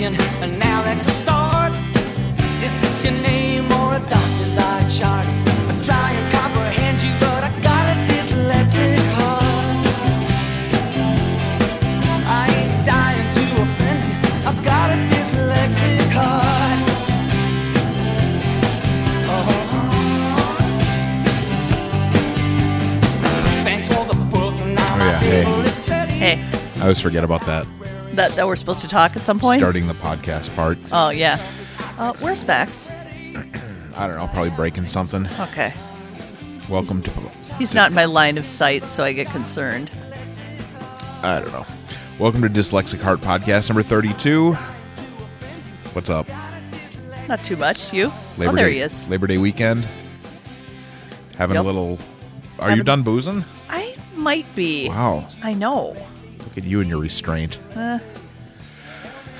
champion, and now that's a start. Is this your name or a doctor's eye chart? I try and comprehend you, but I got a dyslexic heart. I ain't dying to offend you, I've got a dyslexic heart. Oh. Thanks for the book, and now my table is petty. Hey. I always forget about that. That we're supposed to talk at some point? Starting the podcast part. Oh, yeah. Where's Max? I don't know. Probably breaking something. Okay. Welcome to... He's not in my line of sight, so I get concerned. I don't know. Welcome to Dyslexic Heart Podcast number 32. What's up? Not too much. You? Labor there Day, he is. Labor Day weekend. Having a little... Are you done boozing? I might be. Wow. I know. Look at you and your restraint.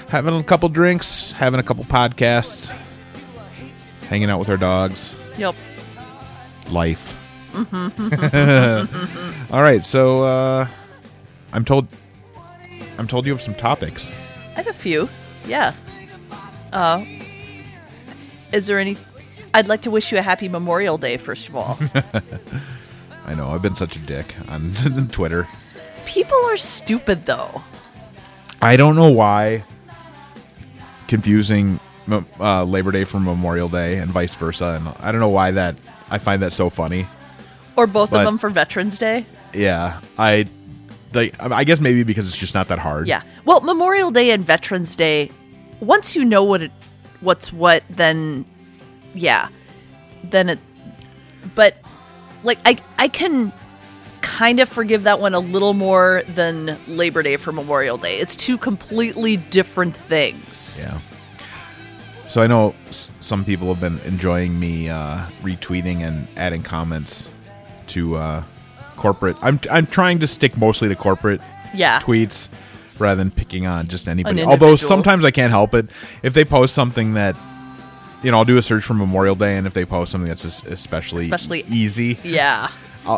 Having a couple drinks, having a couple podcasts, hanging out with our dogs. Yep. Life. Mm-hmm. All right, so I'm told you have some topics. I have a few. Yeah. Is there any? I'd like to wish you a happy Memorial Day, first of all. I know I've been such a dick on Twitter. People are stupid, though. I don't know why confusing Labor Day for Memorial Day and vice versa. And I don't know why that I find that so funny. Or both of them for Veterans Day. Yeah. I guess maybe because it's just not that hard. Yeah. Well, Memorial Day and Veterans Day, once you know what's what, then, yeah. Then it... But, like, I can... kind of forgive that one a little more than Labor Day for Memorial Day. It's two completely different things. Yeah. So I know some people have been enjoying me retweeting and adding comments to corporate. I'm trying to stick mostly to corporate tweets rather than picking on just anybody. Although sometimes I can't help it. If they post something that, you know, I'll do a search for Memorial Day, and if they post something that's just especially easy. Yeah.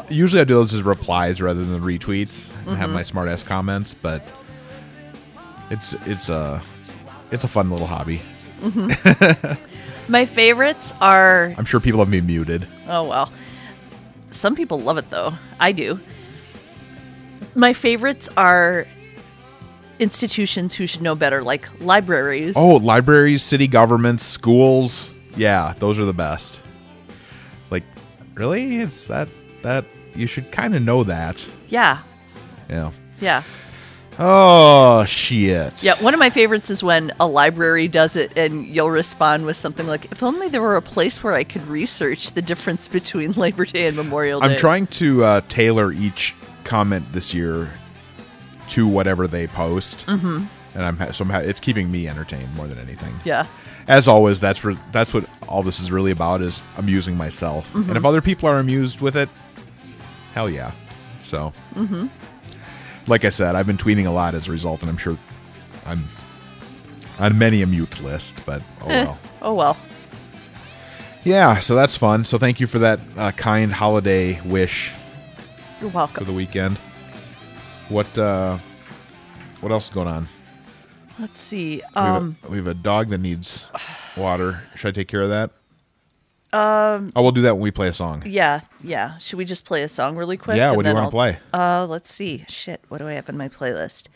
Usually I do those as replies rather than retweets and have my smart-ass comments, but it's a fun little hobby. Mm-hmm. My favorites are... I'm sure people have me muted. Oh, well. Some people love it, though. I do. My favorites are institutions who should know better, like libraries. Oh, libraries, city governments, schools. Yeah, those are the best. Like, really? It's that... That you should kind of know that. Yeah. Oh, shit. Yeah, one of my favorites is when a library does it and you'll respond with something like, if only there were a place where I could research the difference between Labor Day and Memorial Day. I'm trying to tailor each comment this year to whatever they post. Mm-hmm. And it's keeping me entertained more than anything. Yeah. As always, that's what all this is really about, is amusing myself. Mm-hmm. And if other people are amused with it, hell yeah. So, like I said, I've been tweeting a lot as a result, and I'm sure I'm on many a mute list, but well. Oh, well. Yeah, so that's fun. So thank you for that kind holiday wish. You're welcome. For the weekend. What else is going on? Let's see. We have a dog that needs water. Should I take care of that? We'll do that when we play a song. Yeah. Should we just play a song really quick? Yeah, what do you want to play? Let's see. Shit, what do I have in my playlist?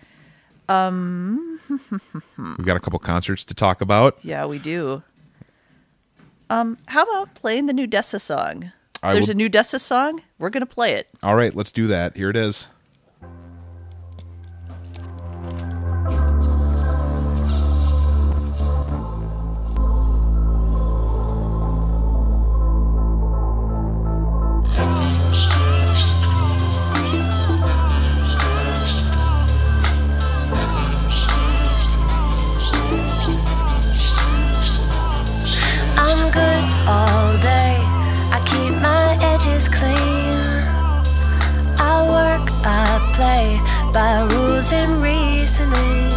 We've got a couple concerts to talk about. Yeah, we do. How about playing the new Dessa song? There's a new Dessa song. We're going to play it. All right, let's do that. Here it is. By rules and reasoning,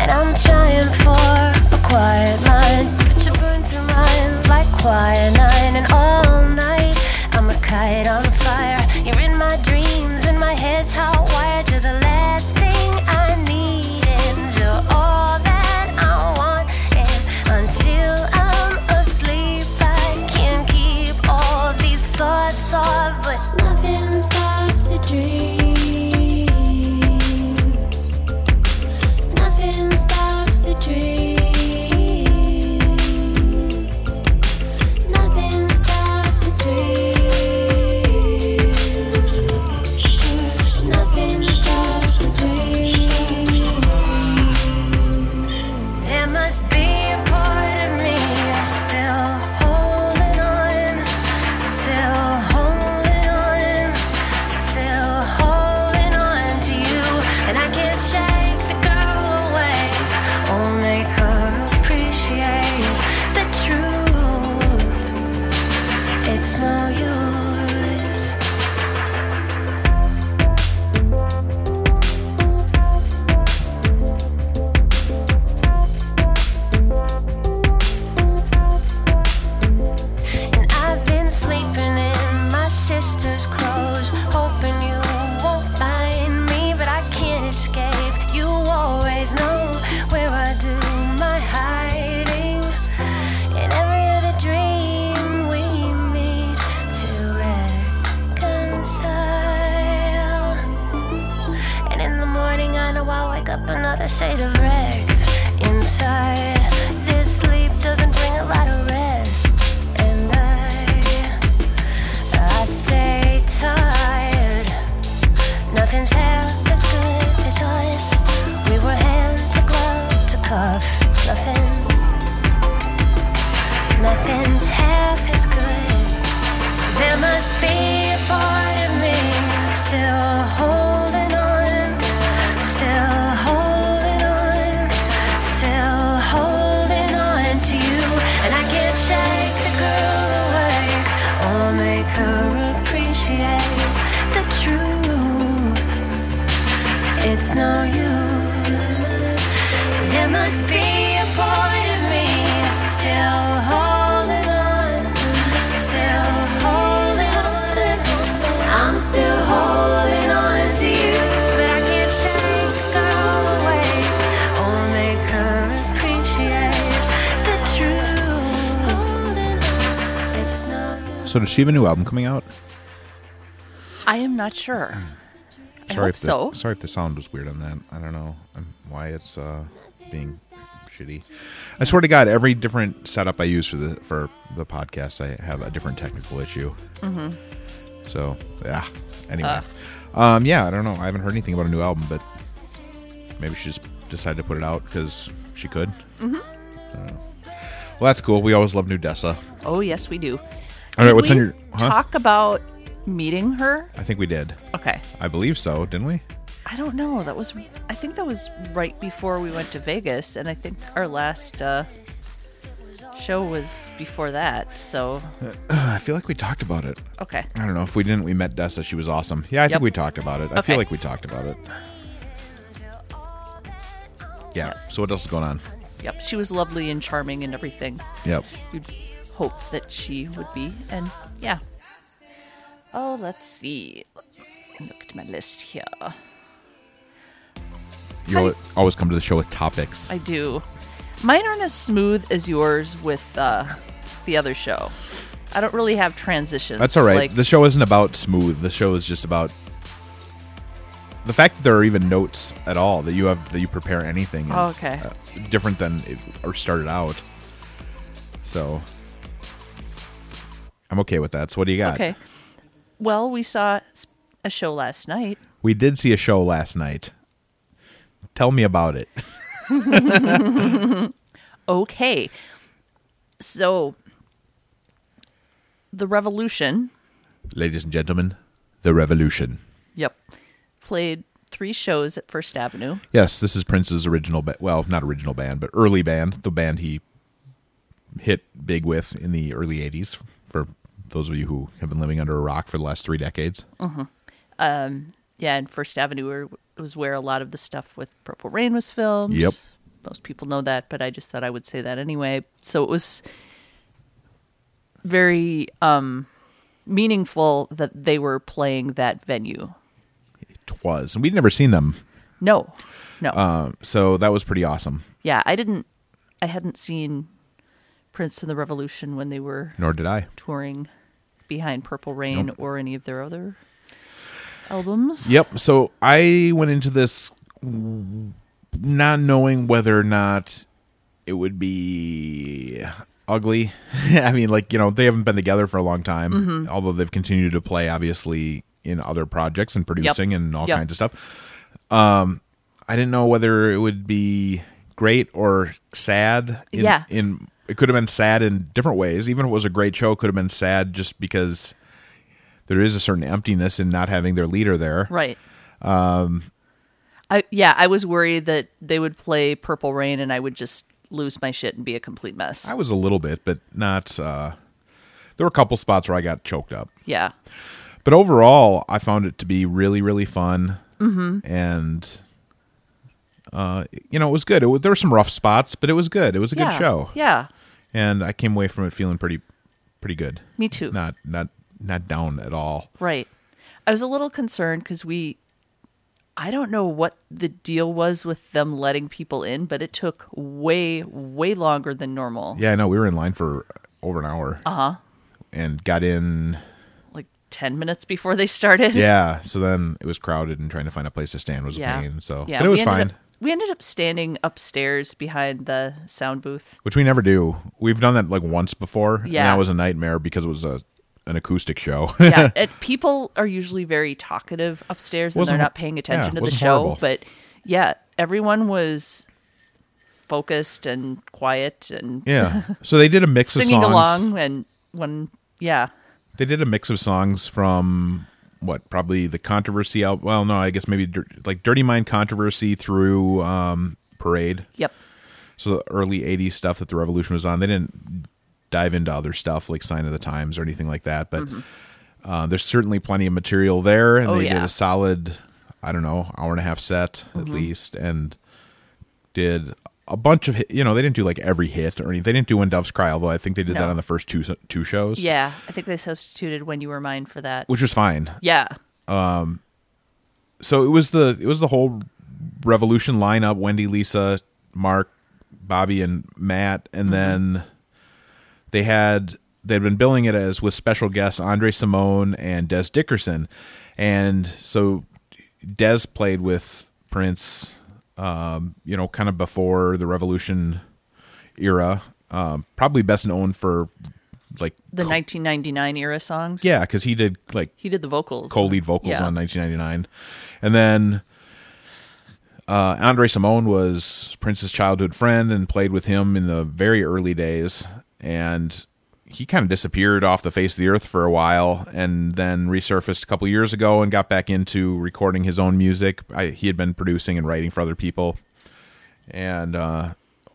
and I'm trying for a quiet mind, but you burn through mine like quinine. And all night I'm a kite on fire. You're in my dreams and my head's hot wired. You're the last thing I need, and you're all that eyes closed, hoping you won't find me, but I can't escape. You always know where I do my hiding. In every other dream we meet to reconcile. And in the morning I know I'll wake up another shade of wrecked inside. This sleep doesn't bring a lot of rest. And I stay tired. Nothing's held as good as us. We were hand to glove to cuff. Nothing's half as good. There must be a part of me still holding on, still holding on, still holding on to you. And I can't shake the girl away or make her appreciate the truth. It's no use. There must be a part of me still holding on, still holding on. I'm still holding on to you, but I can't shake the girl away or make her appreciate the truth. It's not. So does she have a new album coming out? I am not sure. Sorry if the sound was weird on that. I don't know why it's being shitty. I swear to God, every different setup I use for the podcast, I have a different technical issue. Mm-hmm. So, yeah. Anyway. Yeah, I don't know. I haven't heard anything about a new album, but maybe she just decided to put it out because she could. Mm-hmm. I don't know. Well, that's cool. We always love new Dessa. Oh, yes, we do. All right, what's on your... Talk about... meeting her? I think we did. Okay. I believe so, didn't we? I don't know. I think that was right before we went to Vegas, and I think our last show was before that, so... I feel like we talked about it. Okay. I don't know. If we didn't, we met Dessa. She was awesome. Yeah, I think we talked about it. I feel like we talked about it. Yeah. Yes. So what else is going on? Yep. She was lovely and charming and everything. Yep. You'd hope that she would be, and yeah. Oh, let's see. Look at my list here. You always come to the show with topics. I do. Mine aren't as smooth as yours with the other show. I don't really have transitions. That's all right. Like, the show isn't about smooth. The show is just about the fact that there are even notes at all that you prepare anything is different than it started out. So I'm okay with that. So what do you got? Okay. Well, we saw a show last night. We did see a show last night. Tell me about it. Okay. So, The Revolution. Ladies and gentlemen, The Revolution. Yep. Played 3 shows at First Avenue. Yes, this is Prince's original not original band, but early band. The band he hit big with in the early 80s for... those of you who have been living under a rock for the last 3 decades. Mm-hmm. Yeah, and First Avenue was where a lot of the stuff with Purple Rain was filmed. Yep. Most people know that, but I just thought I would say that anyway. So it was very meaningful that they were playing that venue. It was. And we'd never seen them. No. So that was pretty awesome. Yeah, I hadn't seen Prince and The Revolution when they were... Nor did I. ...touring behind Purple Rain or any of their other albums. Yep. So I went into this not knowing whether or not it would be ugly. I mean, they haven't been together for a long time, mm-hmm. although they've continued to play, obviously, in other projects and producing and all kinds of stuff. I didn't know whether it would be great or sad It could have been sad in different ways. Even if it was a great show, it could have been sad just because there is a certain emptiness in not having their leader there. Right. I was worried that they would play Purple Rain and I would just lose my shit and be a complete mess. I was a little bit, but not... there were a couple spots where I got choked up. Yeah. But overall, I found it to be really, really fun. Mm-hmm. And... it was good. There were some rough spots, but it was good. It was a good show. Yeah. And I came away from it feeling pretty good. Me too. Not down at all. Right. I was a little concerned because I don't know what the deal was with them letting people in, but it took way, way longer than normal. Yeah, I know. We were in line for over an hour. Uh-huh. And got in... like 10 minutes before they started. Yeah. So then it was crowded and trying to find a place to stand was a pain. So. Yeah. But it was fine. We ended up standing upstairs behind the sound booth. Which we never do. We've done that like once before. Yeah. And that was a nightmare because it was an acoustic show. Yeah, people are usually very talkative upstairs and they're not paying attention to the show. Horrible. But yeah, everyone was focused and quiet and so they did a mix of songs. Singing along and they did a mix of songs from probably the Controversy album. Well, no, I guess maybe like Dirty Mind, Controversy through Parade. Yep. So the early 80s stuff that the Revolution was on. They didn't dive into other stuff like Sign of the Times or anything like that. But there's certainly plenty of material there. And they did a solid, I don't know, hour and a half set at least. And did a bunch of, they didn't do like every hit or anything. They didn't do When Doves Cry, although I think they did that on the first two shows. Yeah. I think they substituted When You Were Mine for that. Which was fine. Yeah. So it was the whole Revolution lineup, Wendy, Lisa, Mark, Bobby, and Matt. And then... They'd been billing it as with special guests André Cymone and Des Dickerson, and so Des played with Prince, kind of before the Revolution era, probably best known for like the 1999 era songs. Yeah, because he did the vocals, co-lead vocals on 1999, and then. André Cymone was Prince's childhood friend and played with him in the very early days. And he kind of disappeared off the face of the earth for a while and then resurfaced a couple years ago and got back into recording his own music. He had been producing and writing for other people. And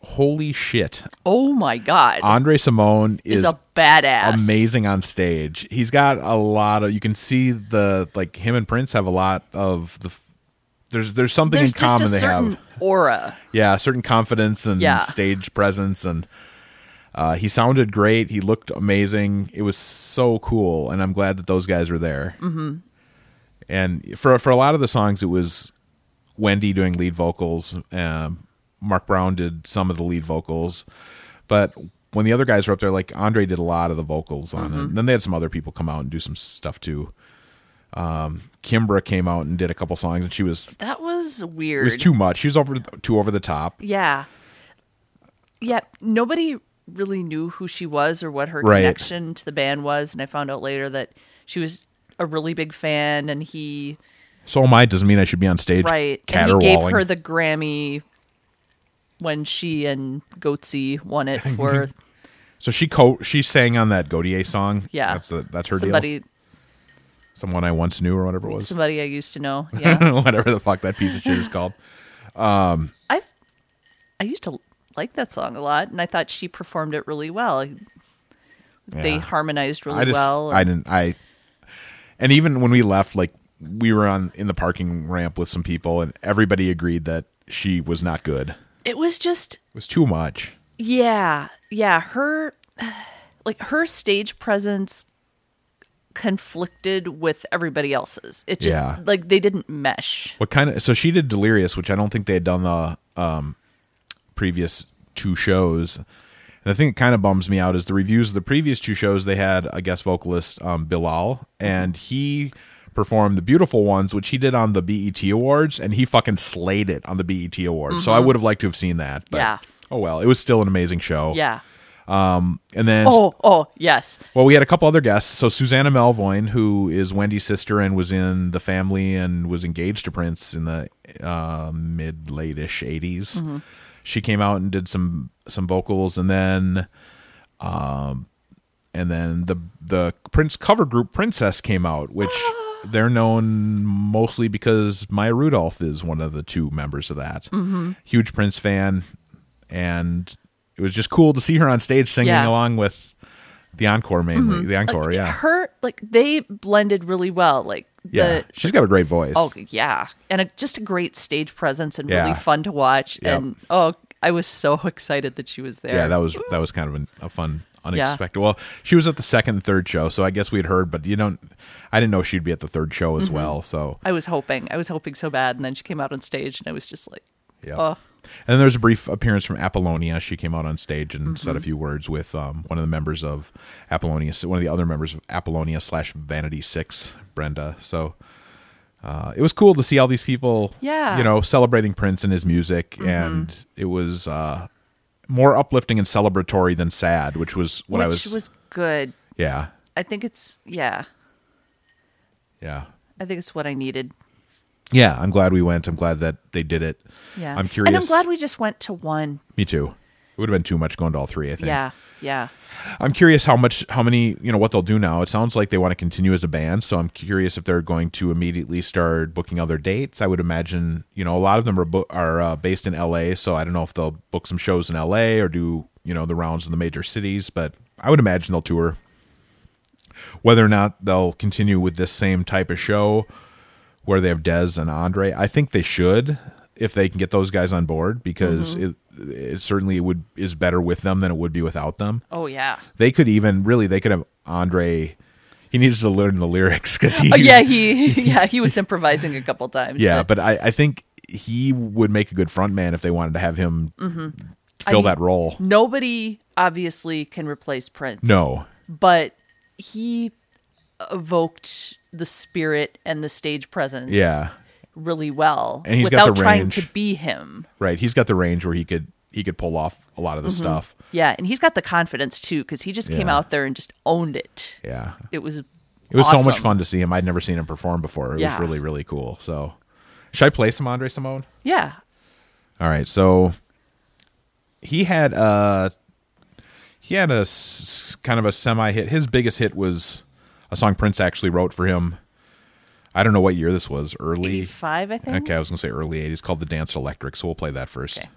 holy shit. Oh, my God. André Cymone is a badass. Amazing on stage. He's got a lot of... You can see him and Prince have a lot of... There's something in common they have. There's just a certain aura. Yeah, a certain confidence and stage presence. And he sounded great. He looked amazing. It was so cool. And I'm glad that those guys were there. Mm-hmm. And for a lot of the songs, it was Wendy doing lead vocals. Mark Brown did some of the lead vocals. But when the other guys were up there, like André did a lot of the vocals on it. And then they had some other people come out and do some stuff too. Kimbra came out and did a couple songs, and that was weird. It was too much. She was too over the top. Yeah. Yeah. Nobody really knew who she was or what her connection to the band was. And I found out later that she was a really big fan and he. So am I. Doesn't mean I should be on stage. Right. And he gave her the Grammy when she and Goatsy won it for. So she sang on that Godier song. Yeah. That's her deal. Someone I once knew, or whatever it was. Somebody I used to know. Yeah, whatever the fuck that piece of shit is called. I used to like that song a lot, and I thought she performed it really well. Yeah. They harmonized really well. And even when we left, like we were in the parking ramp with some people, and everybody agreed that she was not good. It was too much. Yeah. Her stage presence. Conflicted with everybody else's. It just they didn't mesh. So she did Delirious, which I don't think they had done the previous two shows. And the thing that kind of bums me out is the reviews of the previous two shows, they had a guest vocalist, Bilal, and he performed The Beautiful Ones, which he did on the BET Awards, and he fucking slayed it on the BET Awards. So I would have liked to have seen that. But oh well, it was still an amazing show. Yeah. And then yes. Well, we had a couple other guests. So Susanna Melvoin, who is Wendy's sister and was in The Family and was engaged to Prince in the mid-late-ish 80s. She came out and did some vocals, and then the Prince cover group Princess came out, which they're known mostly because Maya Rudolph is one of the two members of that. Huge Prince fan, and it was just cool to see her on stage singing along with the encore mainly. The encore, Her, they blended really well. She's got a great voice. Oh, yeah. And just a great stage presence and really fun to watch. Yep. And I was so excited that she was there. Yeah, that was kind of a fun unexpected. Yeah. Well, she was at the second and third show, so I guess we'd heard, but I didn't know she'd be at the third show as well. So I was hoping so bad, and then she came out on stage, and I was just like, oh. And then there's a brief appearance from Apollonia. She came out on stage and said a few words with one of the other members of Apollonia / Vanity 6, Brenda. So it was cool to see all these people, celebrating Prince and his music. And it was more uplifting and celebratory than sad, which was which was good. Yeah. I think it's, yeah. I think it's what I needed. Yeah, I'm glad we went. I'm glad that they did it. Yeah. I'm curious. And I'm glad we just went to one. Me too. It would have been too much going to all three, I think. Yeah, yeah. I'm curious how many, what they'll do now. It sounds like they want to continue as a band, so I'm curious if they're going to immediately start booking other dates. I would imagine, a lot of them are based in LA, so I don't know if they'll book some shows in LA or do, the rounds in the major cities, but I would imagine they'll tour. Whether or not they'll continue with this same type of show where they have Des and Andre, I think they should if they can get those guys on board, because it certainly is better with them than it would be without them. Oh yeah, they could have Andre. He needs to learn the lyrics because he was improvising a couple times. Yeah, but I think he would make a good frontman if they wanted to have him fill that role. Nobody obviously can replace Prince. No, but he evoked the spirit and the stage presence really well, and he's without got the range. Trying to be him. Right, he's got the range where he could pull off a lot of the stuff. Yeah, and he's got the confidence too, because he just came out there and just owned it. Yeah, it was awesome. So much fun to see him. I'd never seen him perform before. It was really, really cool. So, should I play some André Cymone? Yeah. All right, so he had a kind of a semi-hit. His biggest hit was a song Prince actually wrote for him. I don't know what year this was. Early 85, I think. Okay, I was going to say early 80s. Called The Dance Electric, so we'll play that first. Okay.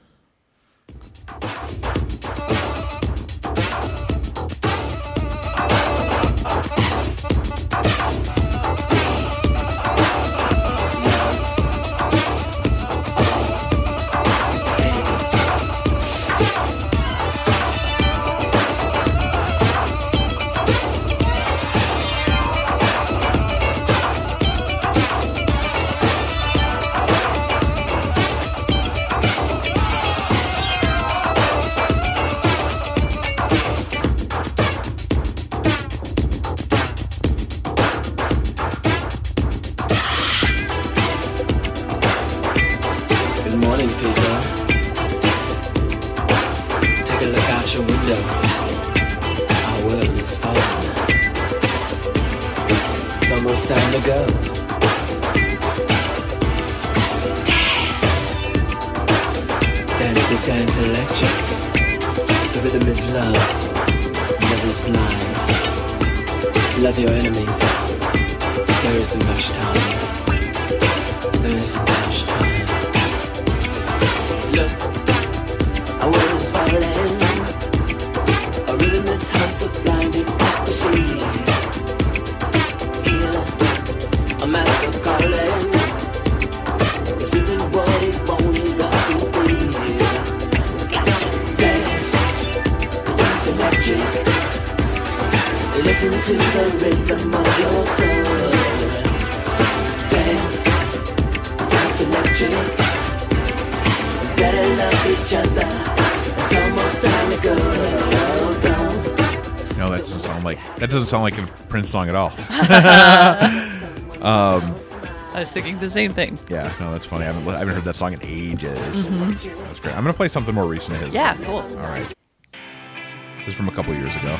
Sound like a Prince song at all. I was thinking the same thing. Yeah, no, that's funny. I haven't heard that song in ages. That's great. I'm going to play something more recent of his. Yeah, cool. All right. This is from a couple years ago.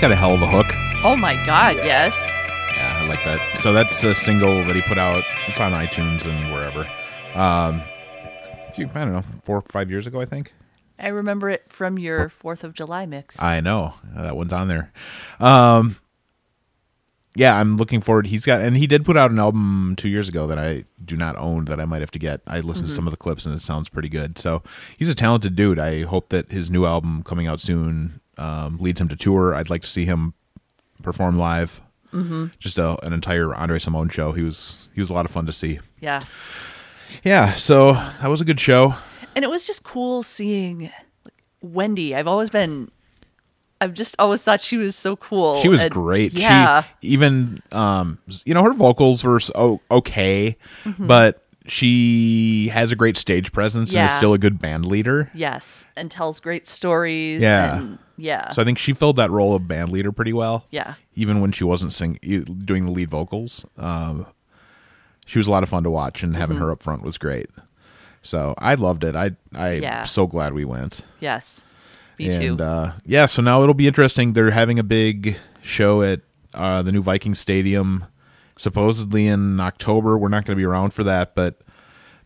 Got a hell of a hook. Oh my god, yes. Yeah, I like that. So that's a single that he put out. It's on iTunes and wherever. I don't know, 4 or 5 years ago, I think. I remember it from your 4th of July mix. I know. That one's on there. Yeah, I'm looking forward. He did put out an album 2 years ago that I do not own that I might have to get. I listened to some of the clips and it sounds pretty good. So he's a talented dude. I hope that his new album coming out soon leads him to tour. I'd like to see him perform live. Just an entire André Cymone show. He was a lot of fun to see. Yeah. So that was a good show. And it was just cool seeing Wendy. I've just always thought she was so cool. She was great. Yeah. She even her vocals were okay, but she has a great stage presence and is still a good band leader. Yes, and tells great stories. Yeah. So I think she filled that role of band leader pretty well. Yeah. Even when she wasn't doing the lead vocals. She was a lot of fun to watch, and having her up front was great. So I loved it. I'm so glad we went. Yes, me too. And so now it'll be interesting. They're having a big show at the new Viking Stadium supposedly in October. We're not going to be around for that, but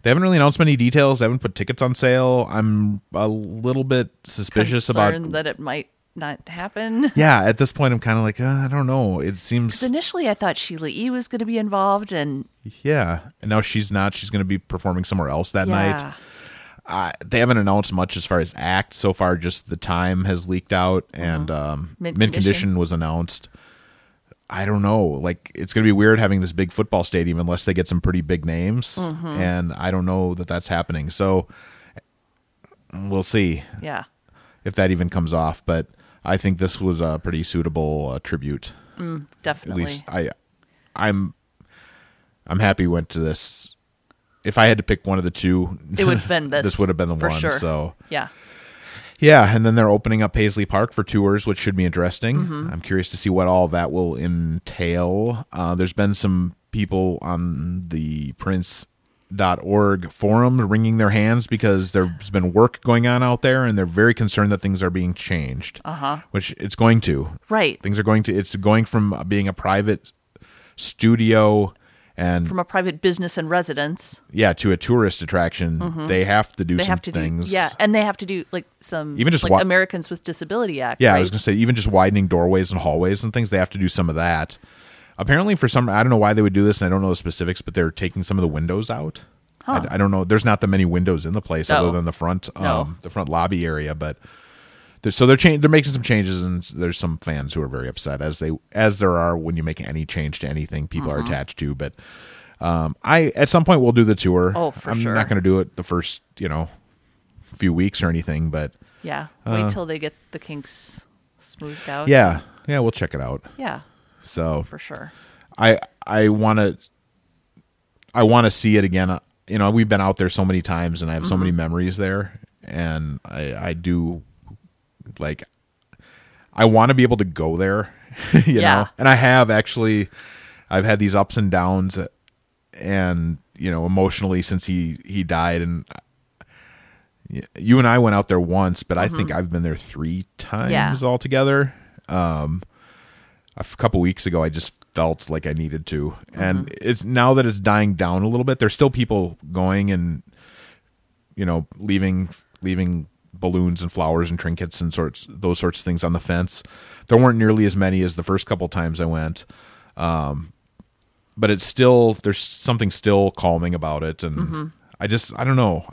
they haven't really announced many details. They haven't put tickets on sale. I'm a little bit suspicious concerned that it might not happen. Yeah, at this point, I'm kind of like, I don't know. It seems... 'Cause initially, I thought Sheila E. was going to be involved, and... Yeah, and now she's not. She's going to be performing somewhere else that night. They haven't announced much as far as act. So far, just the time has leaked out, and Mid-Condition was announced. I don't know. It's going to be weird having this big football stadium unless they get some pretty big names. And I don't know that that's happening. So we'll see if that even comes off. But I think this was a pretty suitable tribute. Definitely. At least I'm happy we went to this. If I had to pick one of the two, it would have been this. This would have been the one. Sure. So yeah. Yeah, and then they're opening up Paisley Park for tours, which should be interesting. I'm curious to see what all that will entail. There's been some people on the Prince.org forum wringing their hands because there's been work going on out there, and they're very concerned that things are being changed, which it's going to. Right. Things are going to. It's going from being a private studio and from a private business and residence, to a tourist attraction. They have to do things. And they have to do Americans with Disability Act. Yeah, right? I was going to say even just widening doorways and hallways and things. They have to do some of that. Apparently, I don't know why they would do this, and I don't know the specifics, but they're taking some of the windows out. I don't know. There's not that many windows in the place other than the front lobby area, but. So they're making some changes, and there's some fans who are very upset, as there are when you make any change to anything people are attached to. But at some point we'll do the tour. I'm not going to do it the first few weeks or anything, but wait till they get the kinks smoothed out. Yeah, we'll check it out. Yeah, so for sure. I want to see it again. We've been out there so many times, and I have so many memories there, and I do. I want to be able to go there, know, and I have actually, I've had these ups and downs and, emotionally since he died, and you and I went out there once, but I think I've been there 3 times altogether. A couple weeks ago, I just felt like I needed to, and it's now that it's dying down a little bit, there's still people going and, leaving balloons and flowers and trinkets and those sorts of things on the fence. There weren't nearly as many as the first couple times I went. but it's still, there's something still calming about it. And I don't know.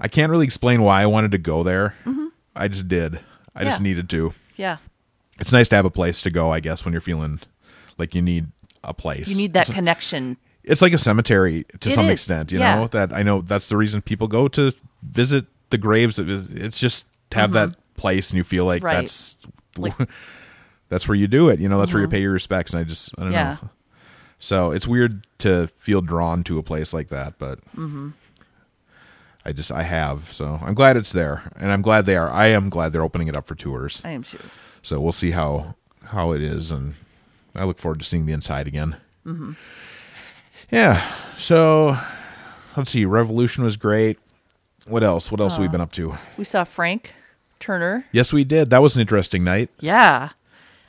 I can't really explain why I wanted to go there. I just did. I just needed to. Yeah. It's nice to have a place to go, I guess, when you're feeling like you need a place. You need that connection. It's like a cemetery to some extent, you know, that I know that's the reason people go to visit the graves. It's just to have that place and you feel like that's where you do it. You know, that's where you pay your respects. And I don't know. So it's weird to feel drawn to a place like that, but I have. So I'm glad it's there and I'm glad they are. I am glad they're opening it up for tours. I am too. So we'll see how it is. And I look forward to seeing the inside again. Mm-hmm. Yeah. So let's see. Revolution was great. What else have we been up to? We saw Frank Turner. Yes, we did. That was an interesting night. Yeah.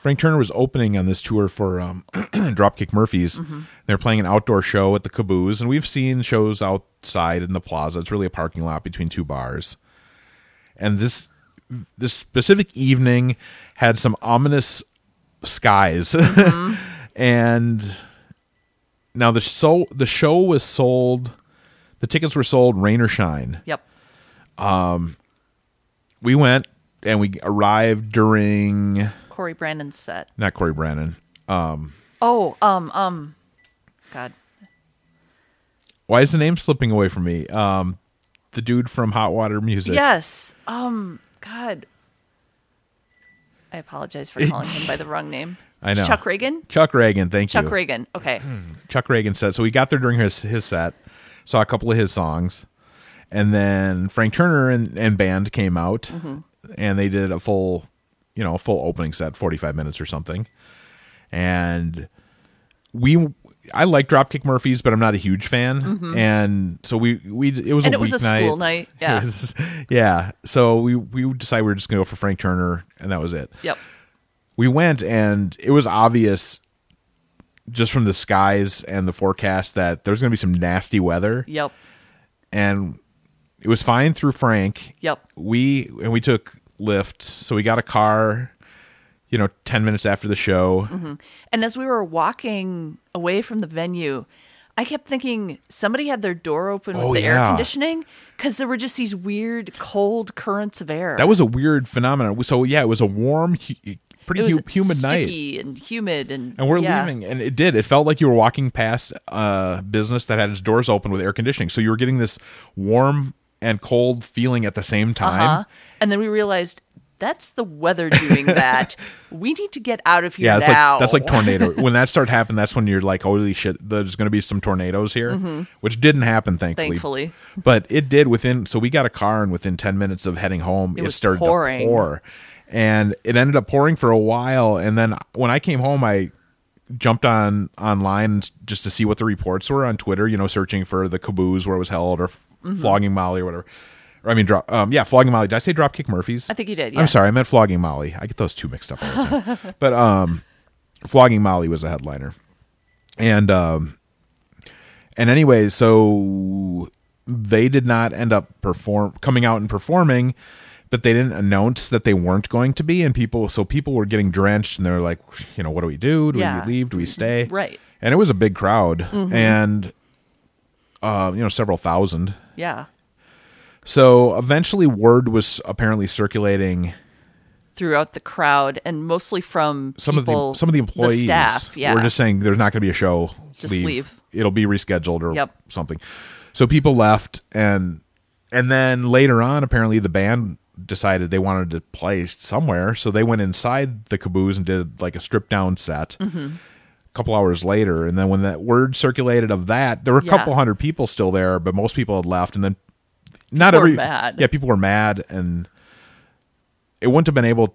Frank Turner was opening on this tour for Dropkick Murphys. They're playing an outdoor show at the Caboose, and we've seen shows outside in the plaza. It's really a parking lot between two bars. And this specific evening had some ominous skies. And now the show was sold, the tickets were sold rain or shine. Yep. We went and we arrived during Corey Brandon's set. Not Corey Brandon. God. Why is the name slipping away from me? The dude from Hot Water Music. Yes. God. I apologize for calling him by the wrong name. I know. Chuck Ragan. Thank you. Chuck Ragan. Okay. Chuck Ragan set. So we got there during his set, saw a couple of his songs, and then Frank Turner and band came out, and they did a full opening set, 45 minutes or something. And I like Dropkick Murphys, but I'm not a huge fan. And so it was a school night. Yeah. So we decided we were just going to go for Frank Turner, and that was it. Yep. We went, and it was obvious just from the skies and the forecast that there's going to be some nasty weather. Yep. And it was fine through Frank. Yep. We took Lyft, so we got a car 10 minutes after the show, and as we were walking away from the venue, I kept thinking somebody had their door open with the air conditioning, because there were just these weird cold currents of air. That was a weird phenomenon. So it was a warm, pretty humid night, sticky and humid, and we're leaving, and it felt like you were walking past a business that had its doors open with air conditioning, so you were getting this warm and cold feeling at the same time. And then we realized that's the weather doing that. We need to get out of here now. Like, that's like tornado. When that starts happening, that's when you're like, holy shit, there's going to be some tornadoes here, which didn't happen, thankfully. But it did so we got a car, and within 10 minutes of heading home, it started pouring. To pour. And it ended up pouring for a while. And then when I came home, I jumped online just to see what the reports were on Twitter, searching for the Caboose where it was held, or Flogging Molly or whatever. Or, Flogging Molly. Did I say Dropkick Murphys? I think you did, yeah. I'm sorry, I meant Flogging Molly. I get those two mixed up all the time. But Flogging Molly was a headliner. And anyway, so they did not end up coming out and performing, but they didn't announce that they weren't going to be. And people were getting drenched, and they're like, what do we do? Do we leave? Do we stay? Right. And it was a big crowd. And several thousand. Yeah. So eventually word was apparently circulating throughout the crowd, and mostly from some of the employees, the staff, were just saying there's not going to be a show. Just leave. It'll be rescheduled or something. So people left, and then later on, apparently the band decided they wanted to play somewhere. So they went inside the Caboose and did like a stripped down set. Couple hours later, and then when that word circulated of that, there were a couple hundred people still there, but most people had left, and then people were mad, and they wouldn't have been able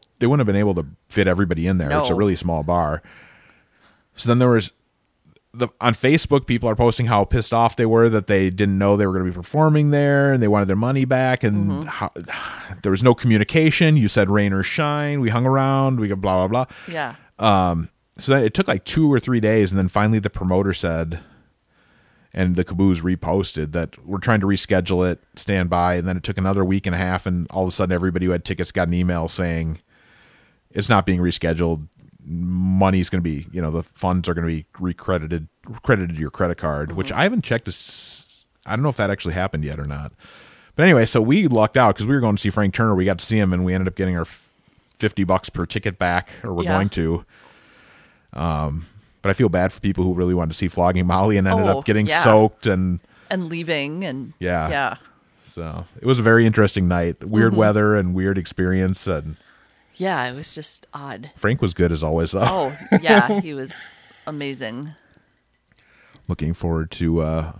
to fit everybody in there. No. It's a really small bar. So then there was on Facebook, people are posting how pissed off they were that they didn't know they were going to be performing there, and they wanted their money back, and how, there was no communication. You said rain or shine. We hung around. We got blah blah blah. Yeah. So then it took like 2 or 3 days, and then finally the promoter said, and the Caboose reposted, that we're trying to reschedule it, stand by, and then it took another week and a half, and all of a sudden everybody who had tickets got an email saying it's not being rescheduled. money's going to be, you know, the funds are going to be credited to your credit card, mm-hmm. which I haven't checked. I don't know if that actually happened yet or not. But anyway, so we lucked out because we were going to see Frank Turner. We got to see him, and we ended up getting our $50 per ticket back, or we're going to. But I feel bad for people who really wanted to see Flogging Molly and ended up getting soaked and leaving, and yeah. So it was a very interesting night. Weird mm-hmm. weather and weird experience, and yeah, it was just odd. Frank was good as always, though. Oh yeah, he was amazing. Looking forward to.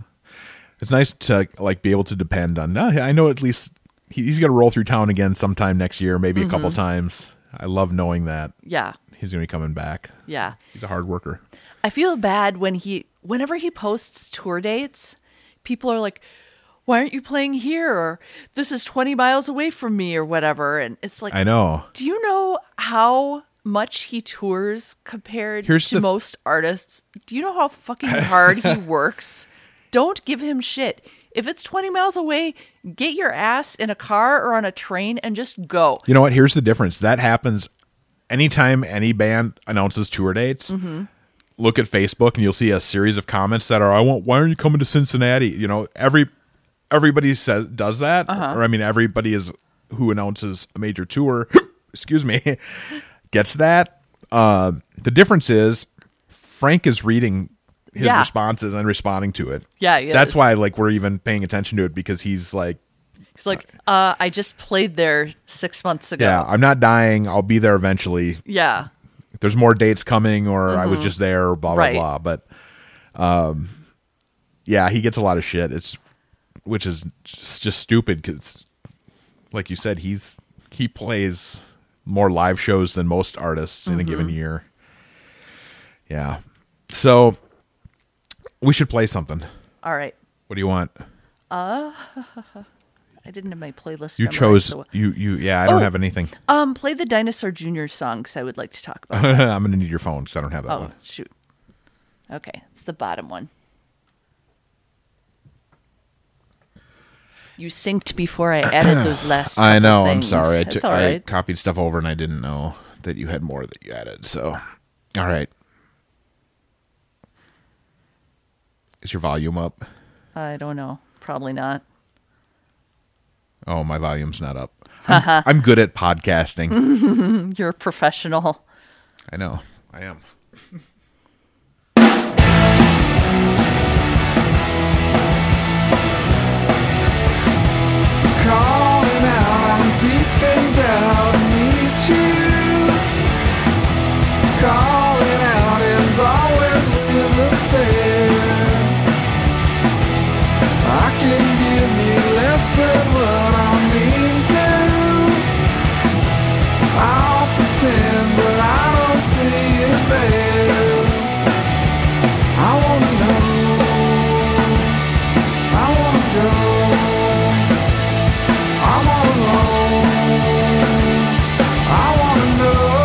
It's nice to like be able to depend on. I know at least he's going to roll through town again sometime next year, maybe mm-hmm. a couple times. I love knowing that. Yeah. He's going to be coming back. Yeah. He's a hard worker. I feel bad whenever he posts tour dates, people are like, why aren't you playing here? Or this is 20 miles away from me or whatever. And it's like, I know. Do you know how much he tours compared to most artists? Do you know how fucking hard he works? Don't give him shit. If it's 20 miles away, get your ass in a car or on a train and just go. You know what? Here's the difference. That happens anytime any band announces tour dates, mm-hmm. look at Facebook and you'll see a series of comments that are, why aren't you coming to Cincinnati? You know, everybody does that. Uh-huh. Or I mean, everybody who announces a major tour, excuse me, gets that. The difference is Frank is reading his responses and responding to it. Yeah. That's why like we're even paying attention to it, because he's like, I just played there 6 months ago. Yeah, I'm not dying. I'll be there eventually. Yeah. There's more dates coming, or mm-hmm. I was just there, blah, blah, blah. But, yeah, he gets a lot of shit, which is just stupid because, like you said, he plays more live shows than most artists mm-hmm. in a given year. Yeah. So, we should play something. All right. What do you want? I didn't have my playlist. You chose. So. Yeah, I don't have anything. Play the Dinosaur Jr. song because I would like to talk about it. I'm going to need your phone because I don't have that one. Oh, shoot. Okay. It's the bottom one. You synced before I added those last two I know. Things. I'm sorry. It's all right. I copied stuff over and I didn't know that you had more that you added. So, all right. Is your volume up? I don't know. Probably not. Oh, my volume's not up. I'm good at podcasting. You're a professional. I know. I am. Calling out, I'm deep and down to meet you. Calling out is always with a stare. I can said what I mean to. I'll pretend, but I don't see it there. I wanna know, I wanna go, I'm all alone, I wanna know.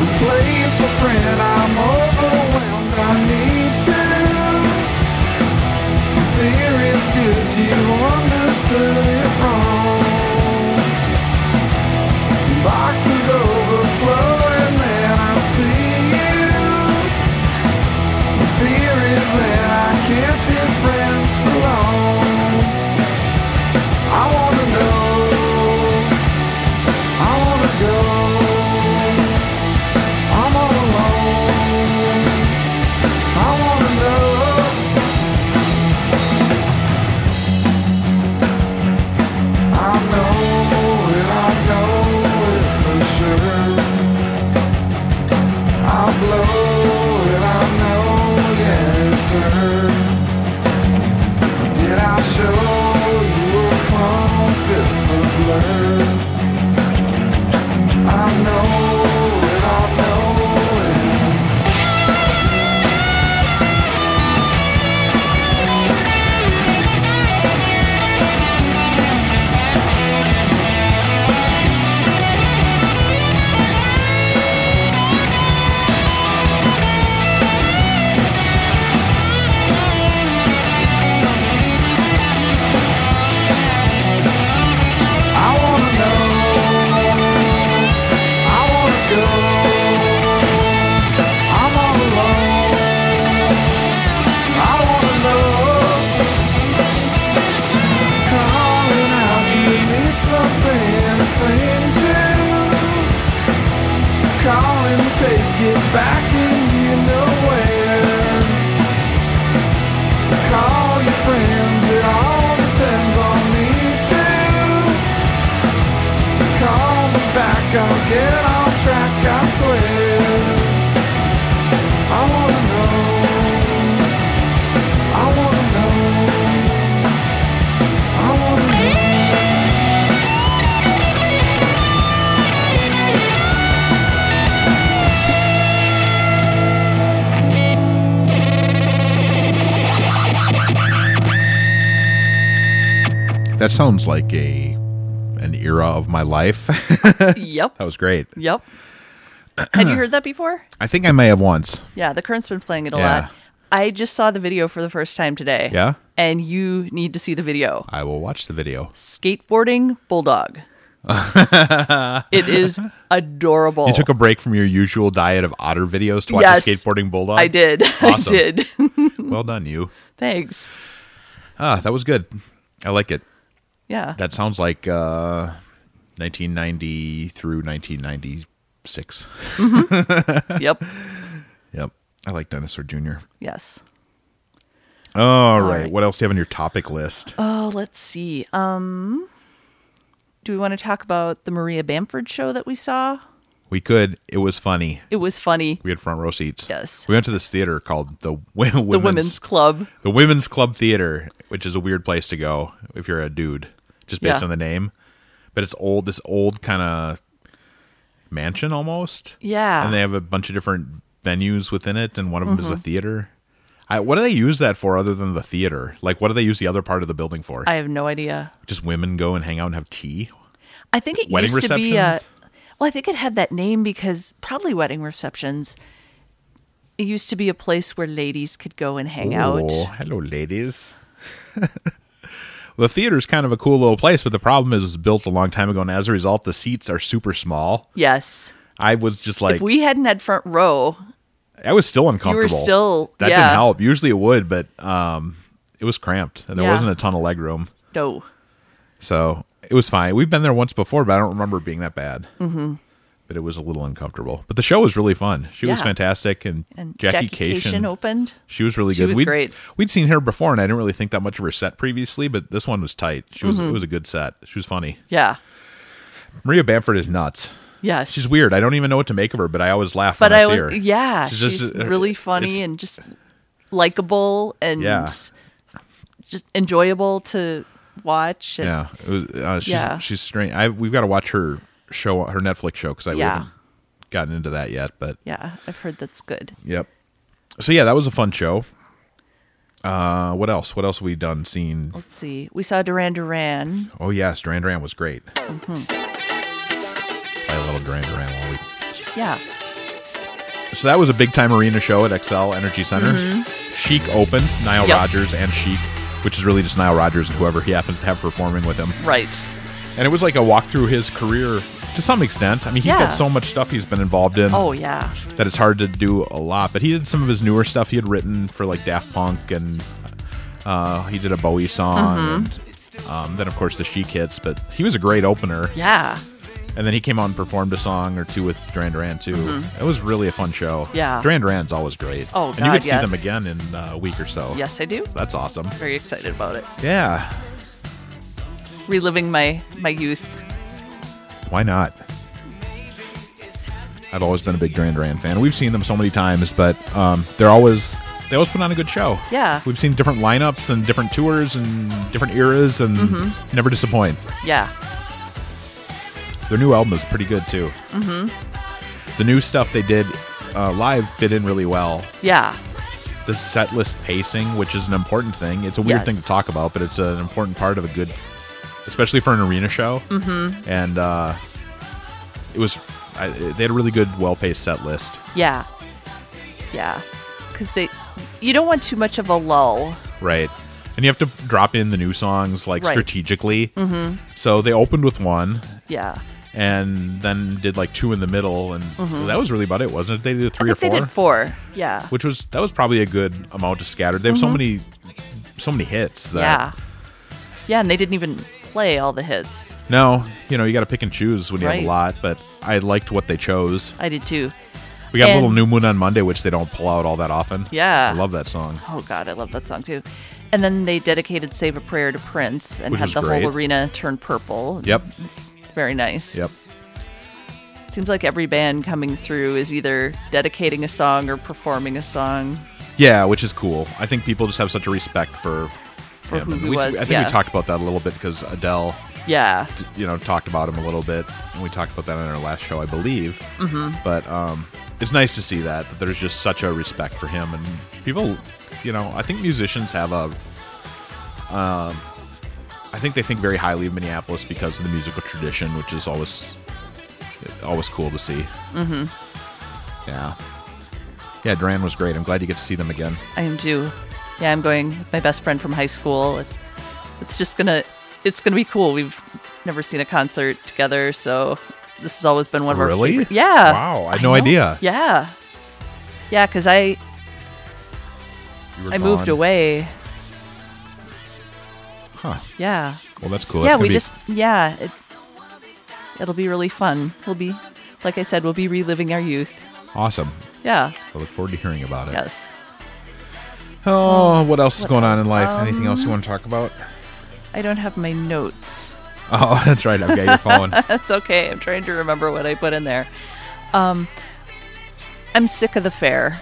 Replace a friend, I'm overwhelmed, I need to. Fear is good, you understood it wrong. Boxes overflowing, and I see you. Fear is that I can't be friends for long. I wanna know, I wanna go, I'm all alone, I wanna know. get back in here nowhere. Call your friends, it all depends on me too. Call me back, I'll get on track, I swear. That sounds like an era of my life. Yep. That was great. Yep. Had you heard that before? I think I may have once. Yeah, the Current's been playing it a lot. I just saw the video for the first time today. Yeah? And you need to see the video. I will watch the video. Skateboarding Bulldog. It is adorable. You took a break from your usual diet of otter videos to watch a Skateboarding Bulldog? I did. Awesome. I did. Well done, you. Thanks. Ah, that was good. I like it. Yeah. That sounds like 1990 through 1996. Mm-hmm. Yep. Yep. I like Dinosaur Jr. Yes. All right. What else do you have on your topic list? Oh, let's see. Do we want to talk about the Maria Bamford show that we saw? We could. It was funny. It was funny. We had front row seats. Yes. We went to this theater called the Women's Club. The Women's Club Theater, which is a weird place to go if you're a dude, just based on the name. But it's this old kind of mansion almost. Yeah. And they have a bunch of different venues within it, and one of them is a theater. What do they use that for other than the theater? Like, what do they use the other part of the building for? I have no idea. Just women go and hang out and have tea? I think it used to be a... Well, I think it had that name because probably wedding receptions. It used to be a place where ladies could go and hang out. Oh, hello, ladies. The theater's kind of a cool little place, but the problem is it was built a long time ago, and as a result, the seats are super small. Yes. I was just like... If we hadn't had front row... I was still uncomfortable. You were still... That didn't help. Usually it would, but it was cramped, and there wasn't a ton of leg room. No. So... It was fine. We've been there once before, but I don't remember it being that bad. Mm-hmm. But it was a little uncomfortable. But the show was really fun. She was fantastic. And Jackie Cation opened. She was really good. She was great. We'd seen her before, and I didn't really think that much of her set previously, but this one was tight. It was a good set. She was funny. Yeah. Maria Bamford is nuts. Yes. She's weird. I don't even know what to make of her, but I always laugh when I see her. Yeah. She's really funny and just likable and just enjoyable to... watch. And, she's strange. We've got to watch her show, her Netflix show, because I haven't gotten into that yet. But I've heard that's good. Yep. So that was a fun show. What else? What else have we done? Seen? Let's see. We saw Duran Duran. Oh yes, Duran Duran was great. Mm-hmm. Play a little Duran Duran while we. Yeah. So that was a big time arena show at XL Energy Center. Mm-hmm. Chic opened. Nile Rodgers and Chic. Which is really just Nile Rodgers and whoever he happens to have performing with him. Right. And it was like a walk through his career to some extent. I mean, he's got so much stuff he's been involved in. Oh, yeah. That it's hard to do a lot. But he did some of his newer stuff. He had written for like Daft Punk, and he did a Bowie song. Mm-hmm. And then, of course, the Chic hits. But he was a great opener. Yeah. And then he came out and performed a song or two with Duran Duran, too. Mm-hmm. It was really a fun show. Yeah. Duran Duran's always great. Oh, God, and you could see them again in a week or so. Yes, I do. So that's awesome. Very excited about it. Yeah. Reliving my youth. Why not? I've always been a big Duran Duran fan. We've seen them so many times, but they always put on a good show. Yeah. We've seen different lineups and different tours and different eras, and never disappoint. Yeah. Their new album is pretty good, too. Mm-hmm. The new stuff they did live fit in really well. Yeah. The set list pacing, which is an important thing. It's a weird thing to talk about, but it's an important part of a good... Especially for an arena show. Mm-hmm. And they had a really good, well-paced set list. Yeah. Yeah. Because you don't want too much of a lull. Right. And you have to drop in the new songs, like, strategically. Mm-hmm. So they opened with one. Yeah. And then did like two in the middle, and that was really about it, wasn't it? They did three or four. They did four, yeah. Which was probably a good amount to scatter. They have so many hits. Yeah, and they didn't even play all the hits. No, you got to pick and choose when you have a lot. But I liked what they chose. I did too. We got a little New Moon on Monday, which they don't pull out all that often. Yeah. I love that song. Oh, God, I love that song, too. And then they dedicated Save a Prayer to Prince and had the whole arena turn purple. Yep. Very nice. Yep. It seems like every band coming through is either dedicating a song or performing a song. Yeah, which is cool. I think people just have such a respect for him. I think we talked about that a little bit because Adele, talked about him a little bit, and we talked about that on our last show, I believe. Mm-hmm. But it's nice to see that there's just such a respect for him, and people, I think musicians have I think they think very highly of Minneapolis because of the musical tradition, which is always cool to see. Mm-hmm. Yeah. Yeah, Duran was great. I'm glad you get to see them again. I am too. Yeah, I'm going with my best friend from high school. It's gonna be cool. We've never seen a concert together, so this has always been one of our favorite. Yeah. Wow, I had no idea. Yeah. Yeah, because I moved away. Huh. Yeah. Well, that's cool. Yeah, it'll be really fun. We'll be reliving our youth. Awesome. Yeah. I look forward to hearing about it. Yes. Oh, what else is going on in life? Anything else you want to talk about? I don't have my notes. Oh, that's right. I've got your phone. That's okay. I'm trying to remember what I put in there. I'm sick of the fair.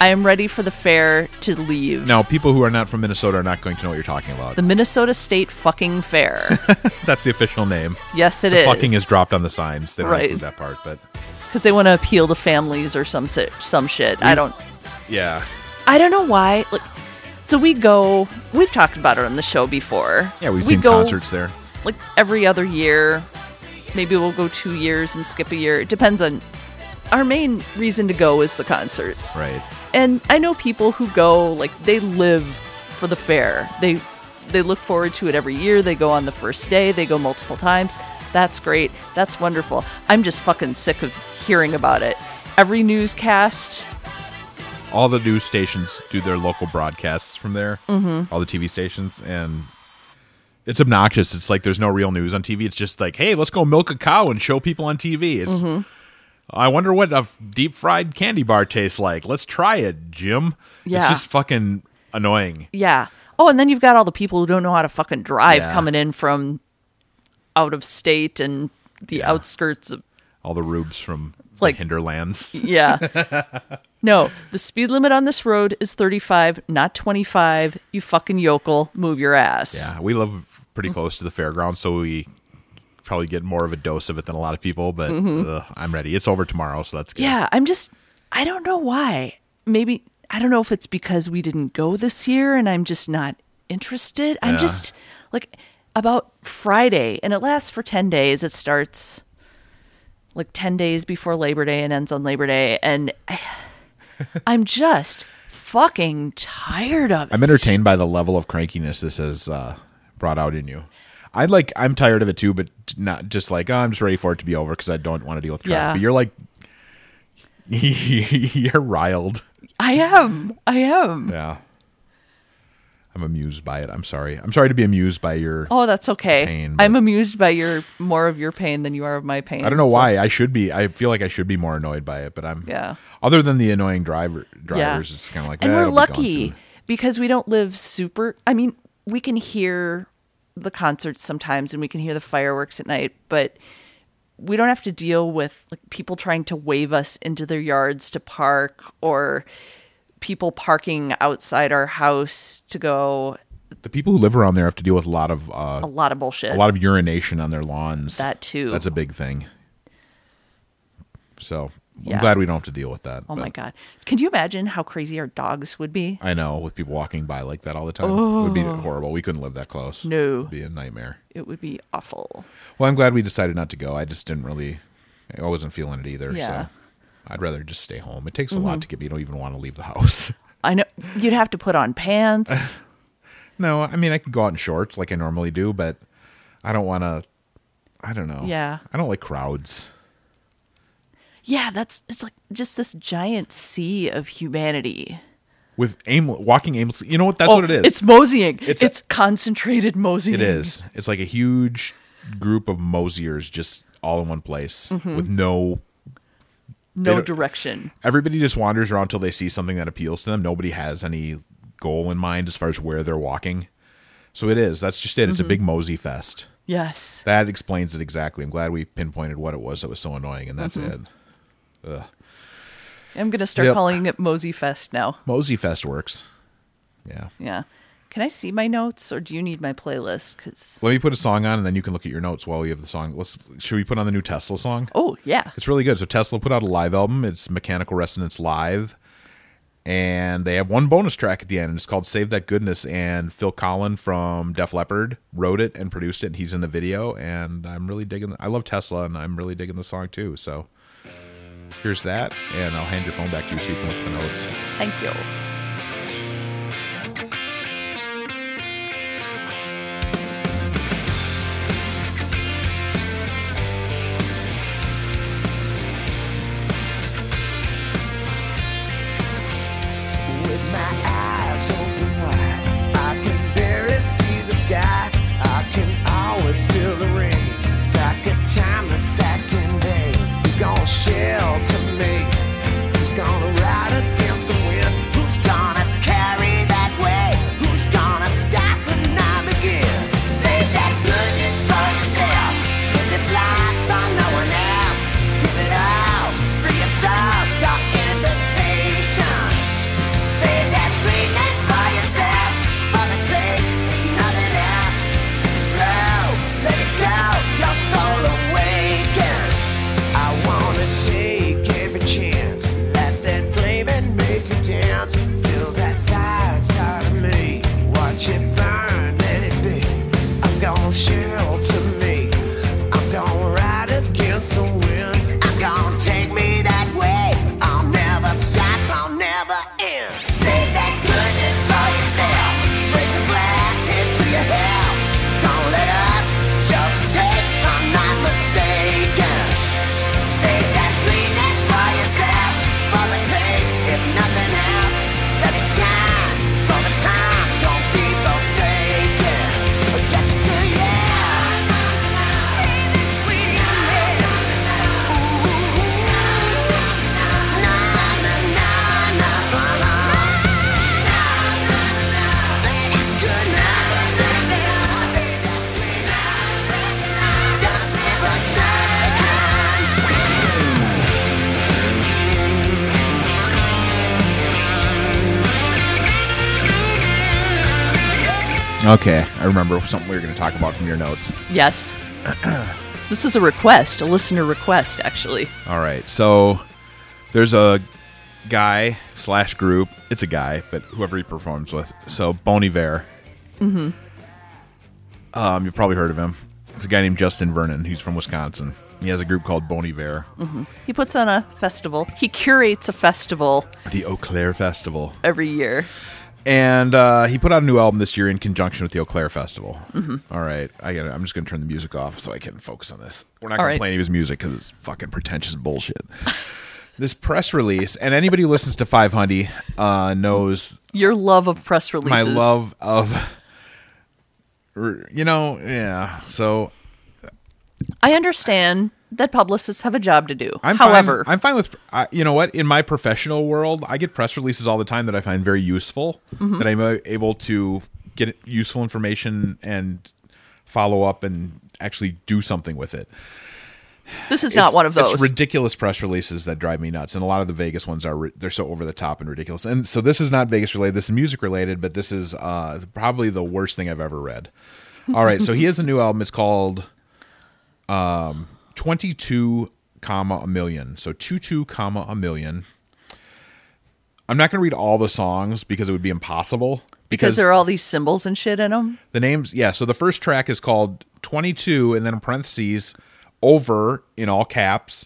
I am ready for the fair to leave. Now, people who are not from Minnesota are not going to know what you're talking about. The Minnesota State fucking fair. That's the official name. Yes, it is. The fucking is dropped on the signs. They don't include that part, but because they want to appeal to families or some shit. Yeah. I don't know why. Like, so we go. We've talked about it on the show before. Yeah, we've seen concerts there. Like every other year, maybe we'll go 2 years and skip a year. It depends on. Our main reason to go is the concerts, right? And I know people who go, like, they live for the fair. They look forward to it every year. They go on the first day. They go multiple times. That's great. That's wonderful. I'm just fucking sick of hearing about it. Every newscast. All the news stations do their local broadcasts from there, mm-hmm. all the TV stations, and it's obnoxious. It's like there's no real news on TV. It's just like, hey, let's go milk a cow and show people on TV. It's, mm-hmm. I wonder what a deep-fried candy bar tastes like. Let's try it, Jim. Yeah. It's just fucking annoying. Yeah. Oh, and then you've got all the people who don't know how to fucking drive coming in from out of state and the outskirts of... All the rubes from like hinterlands. Yeah. No, the speed limit on this road is 35, not 25. You fucking yokel, move your ass. Yeah, we live pretty close to the fairground, so we probably get more of a dose of it than a lot of people, but I'm ready. It's over tomorrow, so that's good. Yeah, I don't know why. Maybe, I don't know if it's because we didn't go this year and I'm just not interested. I'm just, like, about Friday, and it lasts for 10 days. It starts, like, 10 days before Labor Day and ends on Labor Day, and... I'm just fucking tired of it. I'm entertained by the level of crankiness this has brought out in you. I'm tired of it too, but not just like, oh, I'm just ready for it to be over because I don't want to deal with traffic. Yeah. But you're like, you're riled. I am. Yeah. I'm amused by it. I'm sorry. I'm sorry to be amused by your pain. Oh, that's okay. Pain, I'm amused by more of your pain than you are of my pain. I don't know why. I feel like I should be more annoyed by it, but I'm... Yeah. Other than the annoying drivers, it's kind of like... And we're lucky because we don't live super... I mean, we can hear the concerts sometimes and we can hear the fireworks at night, but we don't have to deal with like people trying to wave us into their yards to park or... people parking outside our house to go. The people who live around there have to deal with a lot of bullshit, a lot of urination on their lawns. That too. That's a big thing. So I'm glad we don't have to deal with that. Oh my God. Can you imagine how crazy our dogs would be? I know, with people walking by like that all the time. Oh. It would be horrible. We couldn't live that close. No. It would be a nightmare. It would be awful. Well, I'm glad we decided not to go. I just didn't really, I wasn't feeling it either. Yeah. So. I'd rather just stay home. It takes a lot to get me. You don't even want to leave the house. I know. You'd have to put on pants. No, I mean, I could go out in shorts like I normally do, but I don't want to, I don't know. Yeah. I don't like crowds. Yeah, it's like just this giant sea of humanity. With walking aimlessly. You know what? That's what it is. It's moseying. It's concentrated moseying. It is. It's like a huge group of moseyers just all in one place with no no direction. Everybody just wanders around until they see something that appeals to them. Nobody has any goal in mind as far as where they're walking. So it is. That's just it. It's a big mosey fest. Yes. That explains it exactly. I'm glad we pinpointed what it was that was so annoying, and that's it. Ugh. I'm going to start calling it Mosey Fest now. Mosey Fest works. Yeah. Yeah. Can I see my notes, or do you need my playlist? Cause... Let me put a song on, and then you can look at your notes while we have the song. Should we put on the new Tesla song? Oh, yeah. It's really good. So Tesla put out a live album. It's Mechanical Resonance Live. And they have one bonus track at the end, and it's called Save That Goodness. And Phil Collin from Def Leppard wrote it and produced it, and he's in the video. And I'm really digging it. I love Tesla, and I'm really digging the song, too. So here's that, and I'll hand your phone back to you so you can look at the notes. Thank you. Okay, I remember something we were going to talk about from your notes. Yes. This is a request, a listener request, actually. All right, so there's a guy slash group. It's a guy, but whoever he performs with. So Bon Iver. Mm-hmm. You've probably heard of him. There's a guy named Justin Vernon. He's from Wisconsin. He has a group called Bon Iver. Mm-hmm. He puts on a festival. He curates a festival. The Eau Claire Festival. Every year. And he put out a new album this year in conjunction with the Eau Claire Festival. Mm-hmm. All right. I'm just going to turn the music off so I can focus on this. We're not going to play any of his music because it's fucking pretentious bullshit. This press release, and anybody who listens to 500 knows... Your love of press releases. My love of... So... I understand that publicists have a job to do. However, I'm fine with, you know what? In my professional world, I get press releases all the time that I find very useful, that I'm able to get useful information and follow up and actually do something with it. This is not one of those. It's ridiculous press releases that drive me nuts. And a lot of the Vegas ones, they're so over the top and ridiculous. And so this is not Vegas related. This is music related, but this is probably the worst thing I've ever read. All right. So he has a new album. It's called... 22,000,000. So 22,000,000. I'm not going to read all the songs because it would be impossible. Because there are all these symbols and shit in them? The names, yeah. So the first track is called 22 and then in parentheses over in all caps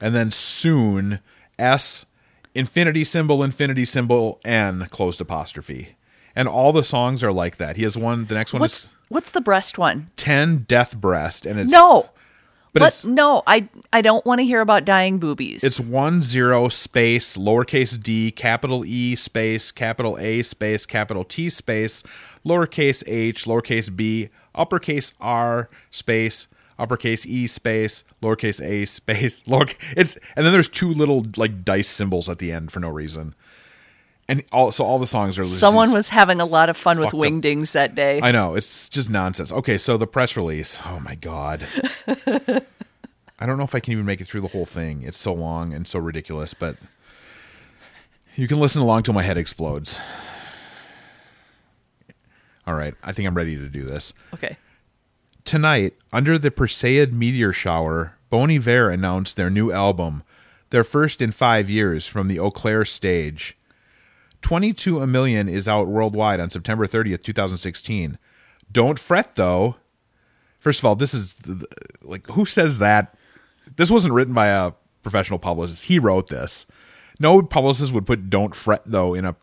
and then soon S infinity symbol N closed apostrophe. And all the songs are like that. He has one, the next one is... What's the breast one? 10 death breast and it's... No. But I don't want to hear about dying boobies. It's 10 space lowercase d capital E space capital A space capital T space lowercase h lowercase b uppercase R space uppercase E space, lowercase a space, and then there's two little like dice symbols at the end for no reason. And all the songs are... Someone was having a lot of fun with Wingdings that day. I know. It's just nonsense. Okay, so the press release. Oh, my God. I don't know if I can even make it through the whole thing. It's so long and so ridiculous, but you can listen along till my head explodes. All right. I think I'm ready to do this. Okay. Tonight, under the Perseid meteor shower, Bon Iver announced their new album, their first in 5 years, from the Eau Claire stage. 22 A Million is out worldwide on September 30th, 2016. Don't fret, though. First of all, this is... like, who says that? This wasn't written by a professional publicist. He wrote this. No publicist would put "don't fret, though" in a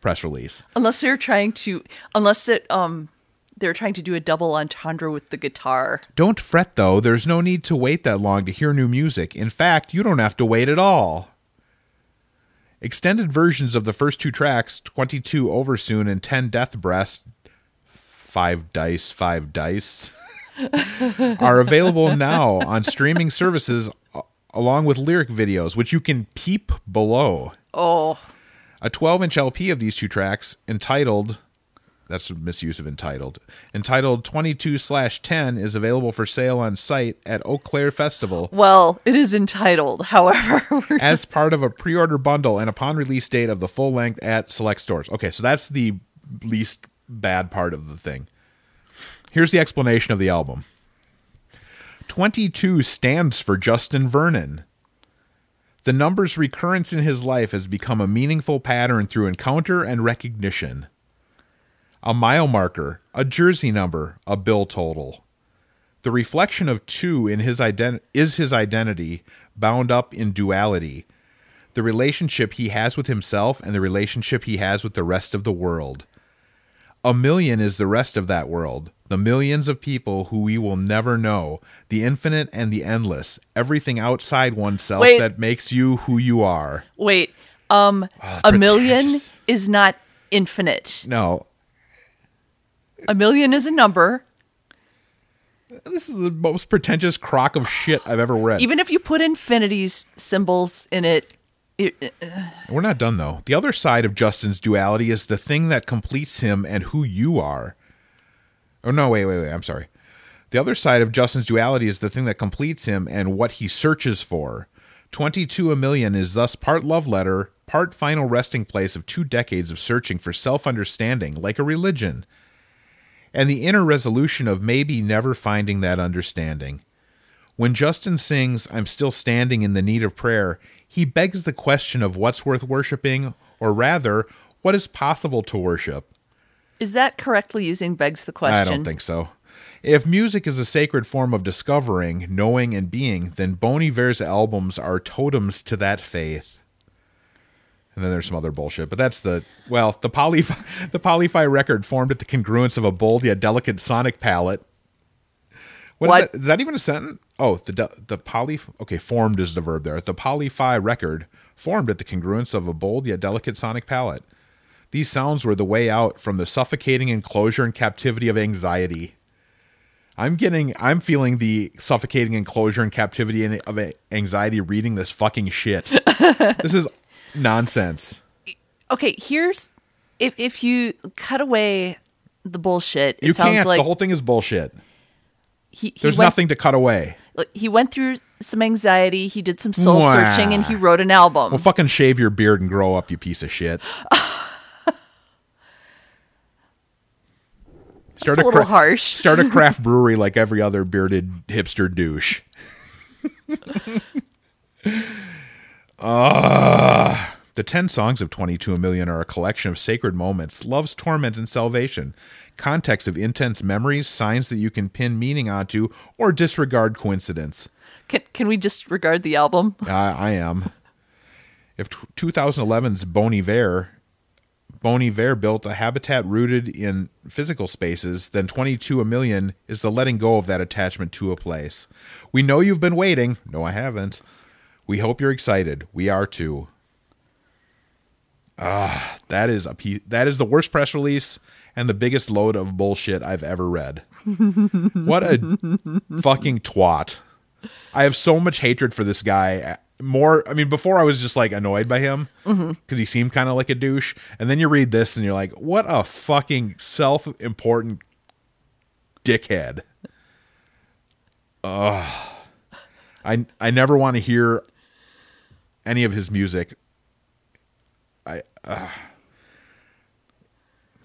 press release. Unless they're trying to... they're trying to do a double entendre with the guitar. Don't fret, though. There's no need to wait that long to hear new music. In fact, you don't have to wait at all. Extended versions of the first two tracks, 22 Over Soon and 10 Death Breath, 5 Dice, are available now on streaming services along with lyric videos, which you can peep below. Oh. A 12-inch LP of these two tracks entitled... That's a misuse of entitled. Entitled 22/10 is available for sale on site at Eau Claire Festival. Well, it is entitled, however. As part of a pre-order bundle and upon release date of the full length at select stores. Okay, so that's the least bad part of the thing. Here's the explanation of the album. 22 stands for Justin Vernon. The number's recurrence in his life has become a meaningful pattern through encounter and recognition. A mile marker, a jersey number, a bill total. The reflection of two in his is his identity, bound up in duality. The relationship he has with himself and the relationship he has with the rest of the world. 1,000,000 is the rest of that world, the millions of people who we will never know, the infinite and the endless, everything outside oneself that makes you who you are. Wait, 1,000,000 is not infinite. No. 1,000,000 is a number. This is the most pretentious crock of shit I've ever read. Even if you put infinities symbols in it. We're not done, though. The other side of Justin's duality is the thing that completes him and who you are. Oh, no, wait. I'm sorry. The other side of Justin's duality is the thing that completes him and what he searches for. 22 A Million is thus part love letter, part final resting place of 2 decades of searching for self-understanding like a religion. And the inner resolution of maybe never finding that understanding. When Justin sings, "I'm still standing in the need of prayer," he begs the question of what's worth worshiping, or rather, what is possible to worship. Is that correctly using begs the question? I don't think so. If music is a sacred form of discovering, knowing, and being, then Bon Iver's albums are totems to that faith. And then there's some other bullshit, but that's the Polyphi record formed at the congruence of a bold yet delicate sonic palette. What? Is that? Is that even a sentence? Oh, okay, formed is the verb there. The Polyphi record formed at the congruence of a bold yet delicate sonic palette. These sounds were the way out from the suffocating enclosure and captivity of anxiety. I'm feeling the suffocating enclosure and captivity of anxiety reading this fucking shit. This is nonsense. Okay, here's if you cut away the bullshit, it sounds like the whole thing is bullshit. There's nothing to cut away. He went through some anxiety, he did some soul searching, and he wrote an album. Well, fucking shave your beard and grow up, you piece of shit. That's a little harsh. Start a craft brewery like every other bearded hipster douche. The 10 songs of 22 A Million are a collection of sacred moments, love's torment and salvation, contexts of intense memories, signs that you can pin meaning onto or disregard coincidence. Can we disregard the album? I am. If 2011's Bon Iver built a habitat rooted in physical spaces, then 22 A Million is the letting go of that attachment to a place. We know you've been waiting. No, I haven't. We hope you're excited. We are too. That is the worst press release and the biggest load of bullshit I've ever read. What a fucking twat. I have so much hatred for this guy. More, I mean, before I was just like annoyed by him because he seemed kind of like a douche. And then you read this and you're like, what a fucking self-important dickhead. Ugh. I never want to hear any of his music.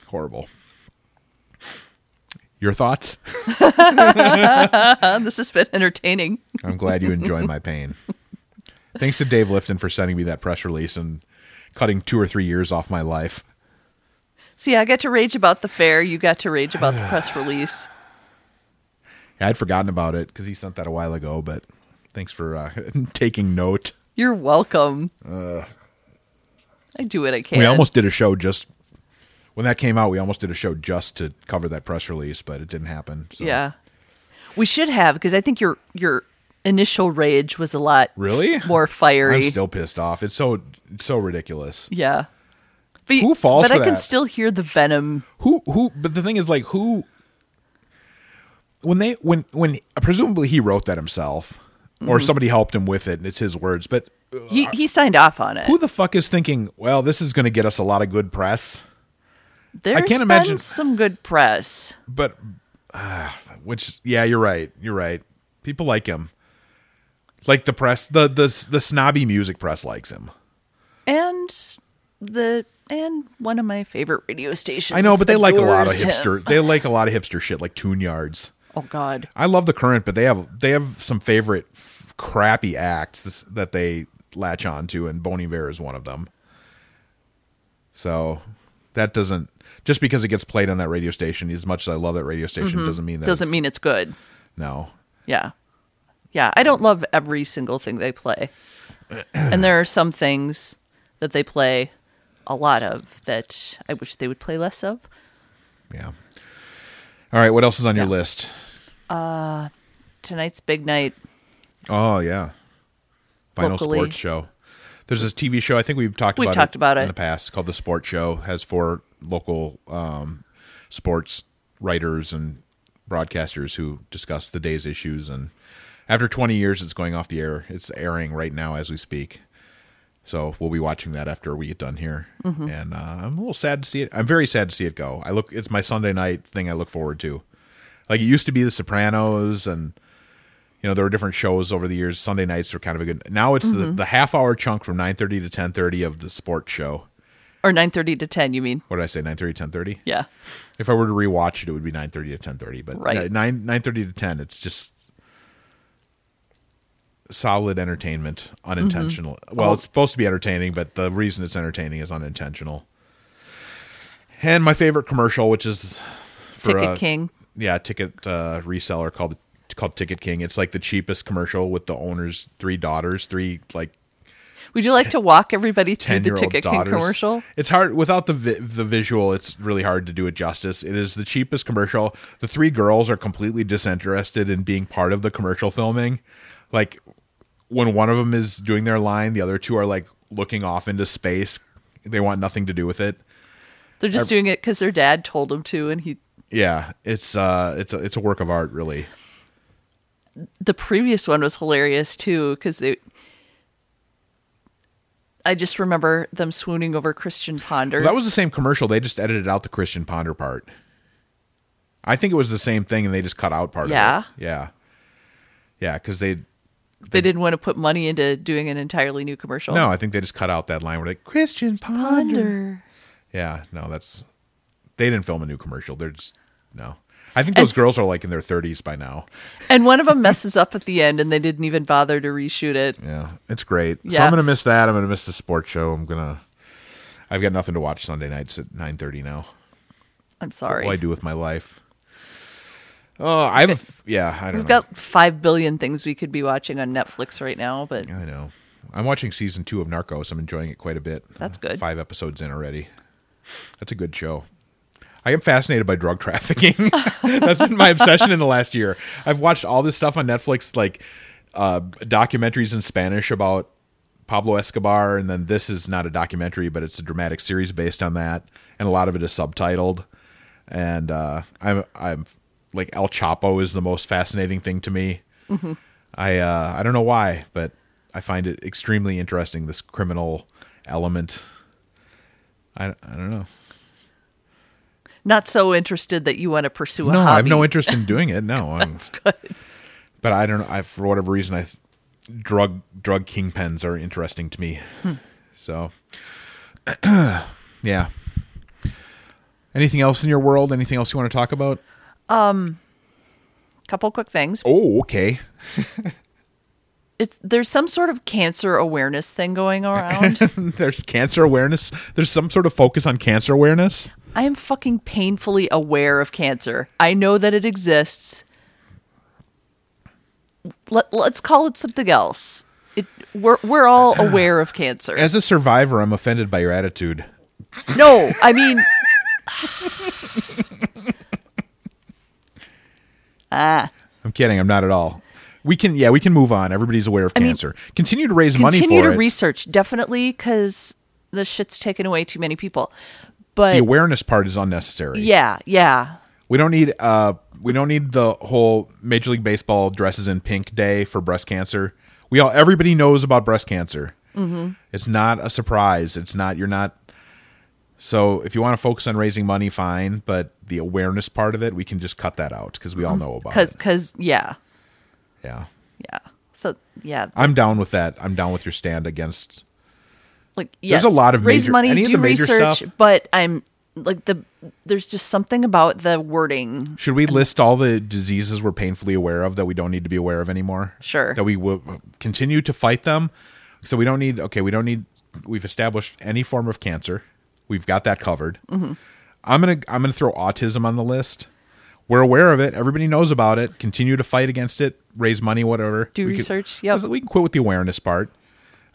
Horrible. Your thoughts? This has been entertaining. I'm glad you enjoy my pain. Thanks to Dave Lifton for sending me that press release and cutting 2 or 3 years off my life. See, I got to rage about the fair. You got to rage about the press release. Yeah, I'd forgotten about it because he sent that a while ago, but thanks for taking note. You're welcome. I do what I can. We almost did a show just... When that came out, we almost did a show just to cover that press release, but it didn't happen. So. Yeah. We should have, because I think your initial rage was a lot more fiery. I'm still pissed off. It's so ridiculous. Yeah. But who falls for that? But I can still hear the venom. But the thing is, like, who... When presumably he wrote that himself, or somebody helped him with it, and it's his words, but... He signed off on it. Who the fuck is thinking, well, this is going to get us a lot of good press? There's been some good press. But, you're right. You're right. People like him. Like the press, the snobby music press likes him. And one of my favorite radio stations. I know, but they like a lot of hipster. They like a lot of hipster shit, like Tune Yards. Oh, God. I love The Current, but they have some favorite crappy acts that they latch on to, and Bon Iver is one of them. So... That doesn't, just because it gets played on that radio station, as much as I love that radio station, doesn't mean that doesn't mean it's good. No. Yeah. Yeah. I don't love every single thing they play. And there are some things that they play a lot of that I wish they would play less of. Yeah. All right. What else is on your list? Tonight's big night. Oh, yeah. Vinyl sports show. There's this TV show, I think we've talked about it in the past, called The Sports Show. It has 4 local sports writers and broadcasters who discuss the day's issues. And after 20 years, it's going off the air. It's airing right now as we speak. So we'll be watching that after we get done here. And I'm a little sad to see it. I'm very sad to see it go. It's my Sunday night thing I look forward to. Like, it used to be The Sopranos and... You know, there were different shows over the years. Sunday nights were kind of a good... Now it's the half-hour chunk from 9:30 to 10:30 of The Sports Show. Or 9:30 to 10, you mean? What did I say, 9:30 to 10:30? Yeah. If I were to rewatch it, it would be 9:30 to 10:30. But 9:30 to 10, it's just solid entertainment, unintentional. Well, it's supposed to be entertaining, but the reason it's entertaining is unintentional. And my favorite commercial, which is... for Ticket King. Yeah, ticket reseller called Ticket King. It's like the cheapest commercial with the owner's 3 daughters, Would you like to walk everybody through the Ticket King commercial? It's hard without the visual. It's really hard to do it justice. It is the cheapest commercial. The 3 girls are completely disinterested in being part of the commercial filming. Like, when one of them is doing their line, the other 2 are like looking off into space. They want nothing to do with it. They're just doing it because their dad told them to, and he. Yeah, it's a work of art, really. The previous one was hilarious too, because I just remember them swooning over Christian Ponder. Well, that was the same commercial. They just edited out the Christian Ponder part. I think it was the same thing, and they just cut out part of it. Yeah. Yeah, because they didn't want to put money into doing an entirely new commercial. No, I think they just cut out that line where they Christian Ponder. Yeah, no, they didn't film a new commercial. They're just no. I think those girls are like in their 30s by now. And one of them messes up at the end, and they didn't even bother to reshoot it. Yeah, it's great. Yeah. So I'm going to miss that. I'm going to miss The Sports Show. I've got nothing to watch Sunday nights at 9:30 now. I'm sorry. What do I do with my life? Oh, I don't know. We've got 5 billion things we could be watching on Netflix right now, but... I know. I'm watching season 2 of Narcos. I'm enjoying it quite a bit. That's good. 5 episodes in already. That's a good show. I am fascinated by drug trafficking. That's been my obsession in the last year. I've watched all this stuff on Netflix, like documentaries in Spanish about Pablo Escobar, and then this is not a documentary, but it's a dramatic series based on that, and a lot of it is subtitled. And I'm like, El Chapo is the most fascinating thing to me. Mm-hmm. I don't know why, but I find it extremely interesting, this criminal element. I don't know. Not so interested that you want to pursue a hobby. No, I have no interest in doing it. No, that's good. But I don't know. For whatever reason, drug kingpins are interesting to me. Hmm. So, yeah. Anything else in your world? Anything else you want to talk about? Couple quick things. Oh, okay. There's some sort of cancer awareness thing going around. There's cancer awareness. There's some sort of focus on cancer awareness. I am fucking painfully aware of cancer. I know that it exists. Let's call it something else. We're all aware of cancer. As a survivor, I'm offended by your attitude. No, I mean, I'm kidding. I'm not at all. We can move on. Everybody's aware of cancer. Continue to raise money for it. Continue to research, definitely, because this shit's taken away too many people. But the awareness part is unnecessary. Yeah. We don't need the whole Major League Baseball dresses in pink day for breast cancer. Everybody knows about breast cancer. Mm-hmm. It's not a surprise. So if you want to focus on raising money, fine. But the awareness part of it, we can just cut that out because we all know about it. Yeah. So yeah, I'm down with that. I'm down with your stand against. There's a lot of raise money, do research, stuff, but I'm like there's just something about the wording. Should we list all the diseases we're painfully aware of that we don't need to be aware of anymore? Sure. That we will continue to fight them. So we've established any form of cancer. We've got that covered. Mm-hmm. I'm gonna throw autism on the list. We're aware of it. Everybody knows about it. Continue to fight against it. Raise money, whatever. Do research. Yeah. We can quit with the awareness part.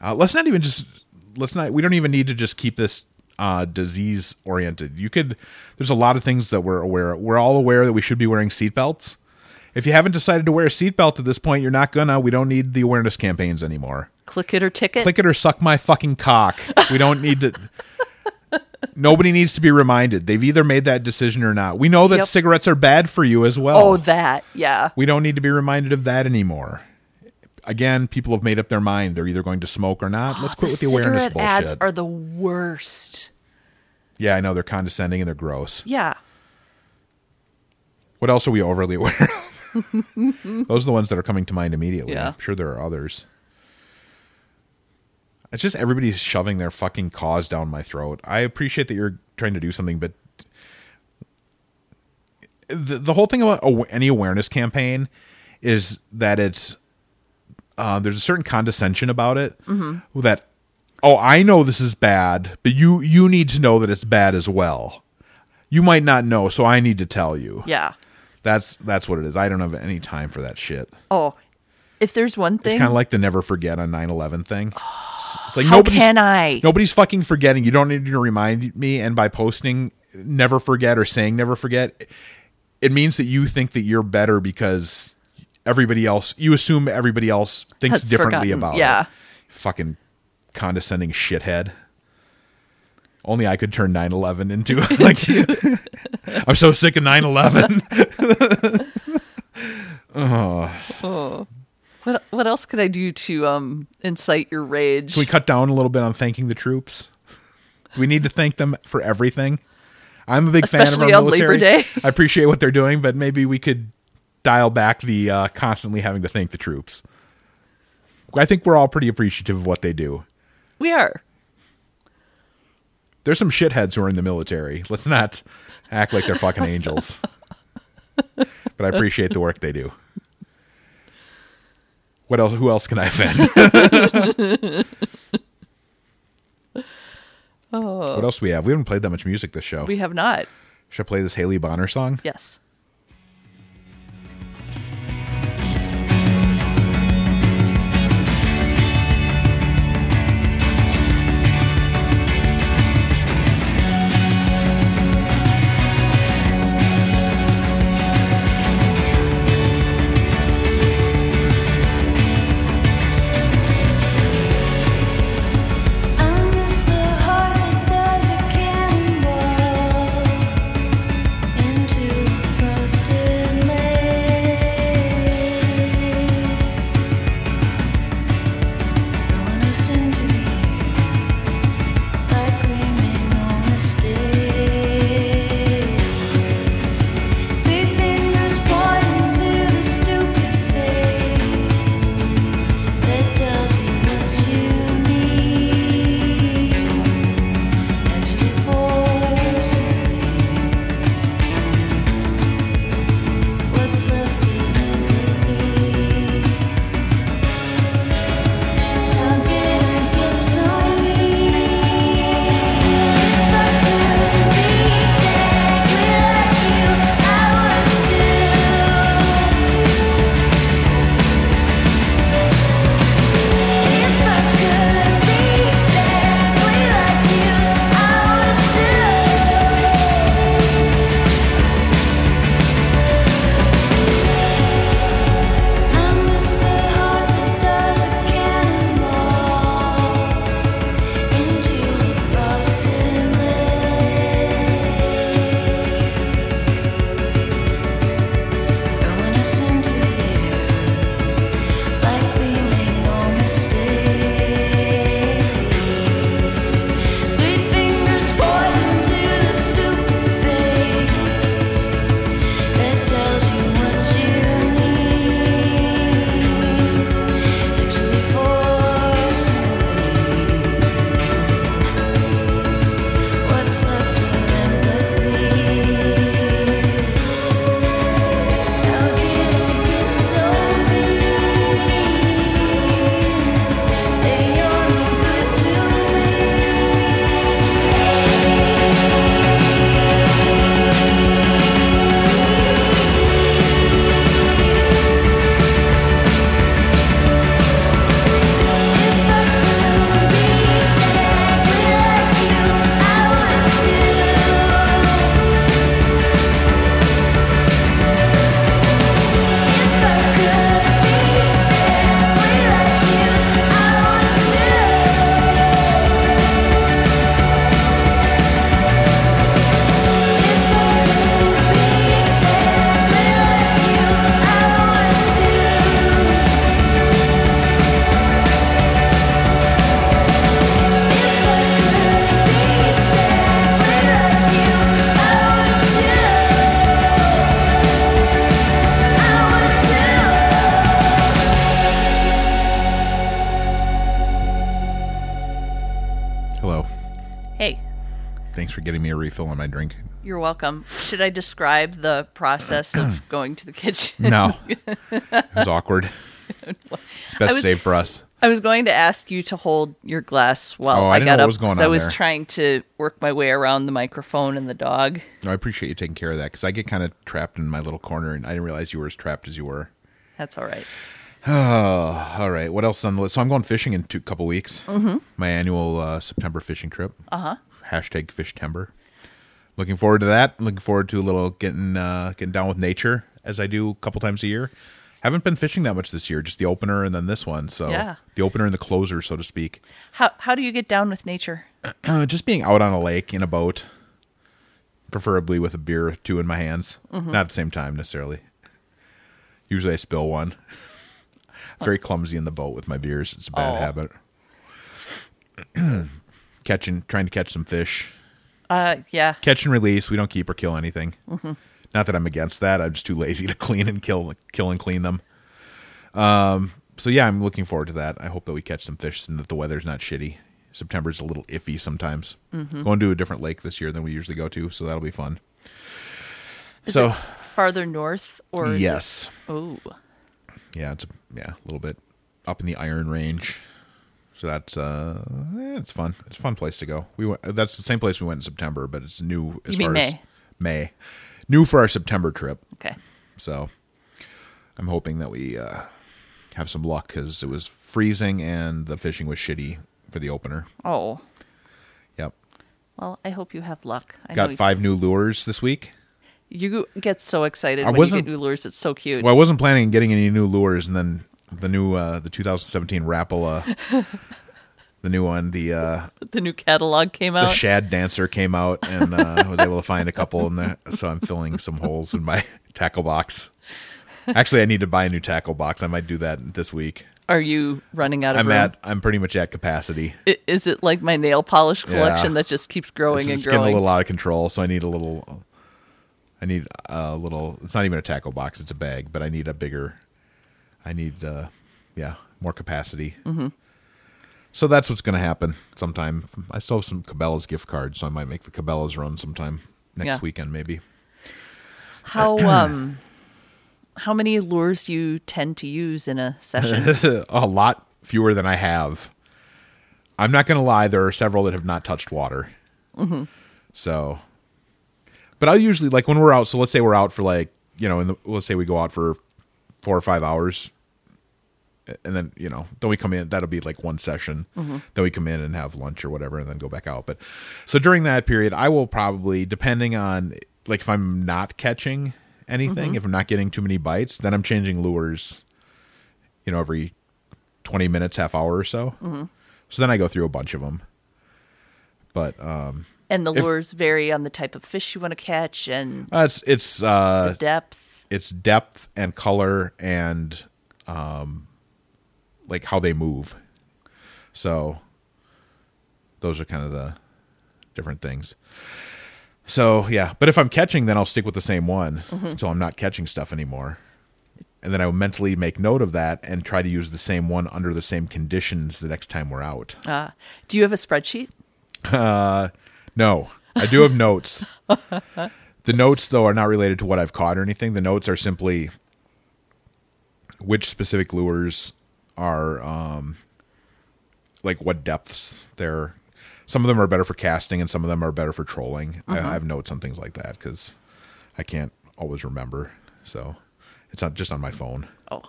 We don't even need to just keep this disease oriented. There's a lot of things that we're aware of. We're all aware that we should be wearing seatbelts. If you haven't decided to wear a seatbelt at this point, you're not gonna. We don't need the awareness campaigns anymore. Click it or ticket. Click it or suck my fucking cock. We don't need to. Nobody needs to be reminded. They've either made that decision or not. We know that cigarettes are bad for you as well. Oh, that. Yeah. We don't need to be reminded of that anymore. Again, people have made up their mind. They're either going to smoke or not. Let's quit with the awareness bullshit. Cigarette ads are the worst. Yeah, I know. They're condescending and they're gross. Yeah. What else are we overly aware of? Those are the ones that are coming to mind immediately. Yeah. I'm sure there are others. It's just everybody's shoving their fucking cause down my throat. I appreciate that you're trying to do something, but the whole thing about any awareness campaign is that it's... there's a certain condescension about it, mm-hmm. that, I know this is bad, but you need to know that it's bad as well. You might not know, so I need to tell you. Yeah. That's what it is. I don't have any time for that shit. Oh, if there's one thing... It's kind of like the never forget on 9/11 thing. It's like, nobody's fucking forgetting. You don't need to remind me. And by posting never forget or saying never forget, it means that you think that you're better because... you assume everybody else thinks differently about it. Fucking condescending shithead. Only I could turn 9/11 into I'm so sick of 9/11. Oh. What else could I do to incite your rage? Can we cut down a little bit on thanking the troops? Do we need to thank them for everything? I'm a big fan of our military. Labor Day. I appreciate what they're doing, but maybe we could dial back the constantly having to thank the troops. I think we're all pretty appreciative of what they do. We are. There's some shitheads who are in the military. Let's not act like they're fucking angels. But I appreciate the work they do. What else? Who else can I offend? Oh. What else do we have? We haven't played that much music this show. We have not. Should I play this Haley Bonner song? Yes. Hey. Thanks for getting me a refill on my drink. You're welcome. Should I describe the process of going to the kitchen? No. It was awkward. It's best saved for us. I was going to ask you to hold your glass while I got up because I was trying to work my way around the microphone and the dog. No, I appreciate you taking care of that because I get kind of trapped in my little corner and I didn't realize you were as trapped as you were. That's all right. Oh, all right. What else on the list? So I'm going fishing in a couple weeks. Mm-hmm. My annual September fishing trip. Uh-huh. Hashtag Fishtember. Looking forward to that. Looking forward to a little getting down with nature as I do a couple times a year. Haven't been fishing that much this year, just the opener and then this one. So yeah. The opener and the closer, so to speak. How do you get down with nature? Just being out on a lake in a boat, preferably with a beer or two in my hands. Mm-hmm. Not at the same time necessarily. Usually I spill one. Very clumsy in the boat with my beers. It's a bad habit. Trying to catch some fish. Yeah. Catch and release. We don't keep or kill anything. Mm-hmm. Not that I'm against that. I'm just too lazy to clean and kill and clean them. So yeah, I'm looking forward to that. I hope that we catch some fish and that the weather's not shitty. September's a little iffy sometimes. Mm-hmm. Going to a different lake this year than we usually go to, so that'll be fun. Is it farther north or is yes? It... Oh, yeah, a little bit up in the Iron Range. So that's it's fun. It's a fun place to go. That's the same place we went in September, but it's new as far as May. New for our September trip. Okay. So I'm hoping that we have some luck because it was freezing and the fishing was shitty for the opener. Oh. Yep. Well, I hope you have luck. Got 5 new lures this week. You get so excited when you get new lures. It's so cute. Well, I wasn't planning on getting any new lures, and then the new the 2017 Rapala, the new one, the new catalog came out. The Shad Dancer came out, and was able to find a couple in there. So I'm filling some holes in my tackle box. Actually, I need to buy a new tackle box. I might do that this week. Are you running out of room? I'm pretty much at capacity. Is it like my nail polish collection that just keeps growing and growing? It's getting a little out of control, so I need a little, it's not even a tackle box, it's a bag, but I need more capacity. Mm-hmm. So that's what's going to happen sometime. I still have some Cabela's gift cards, so I might make the Cabela's run sometime next weekend, maybe. How many lures do you tend to use in a session? A lot fewer than I have. I'm not going to lie, there are several that have not touched water. Mm-hmm. So... But I'll usually, like, when we're out, so let's say we're out for, like, you know, let's say we go out for 4 or 5 hours, and then, you know, then we come in, that'll be, like, one session. Mm-hmm. Then we come in and have lunch or whatever, and then go back out. But, so during that period, I will probably, depending on, like, if I'm not catching anything, mm-hmm. if I'm not getting too many bites, then I'm changing lures, you know, every 20 minutes, half hour or so. Mm-hmm. So then I go through a bunch of them. But, and the lures vary on the type of fish you want to catch, and it's the depth. It's depth and color and like how they move. So those are kind of the different things. So yeah, but if I'm catching, then I'll stick with the same one mm-hmm. until I'm not catching stuff anymore, and then I will mentally make note of that and try to use the same one under the same conditions the next time we're out. Do you have a spreadsheet? No, I do have notes. The notes, though, are not related to what I've caught or anything. The notes are simply which specific lures are, like, what depths they're... Some of them are better for casting, and some of them are better for trolling. Mm-hmm. I have notes on things like that, because I can't always remember, so it's not just on my phone. Oh.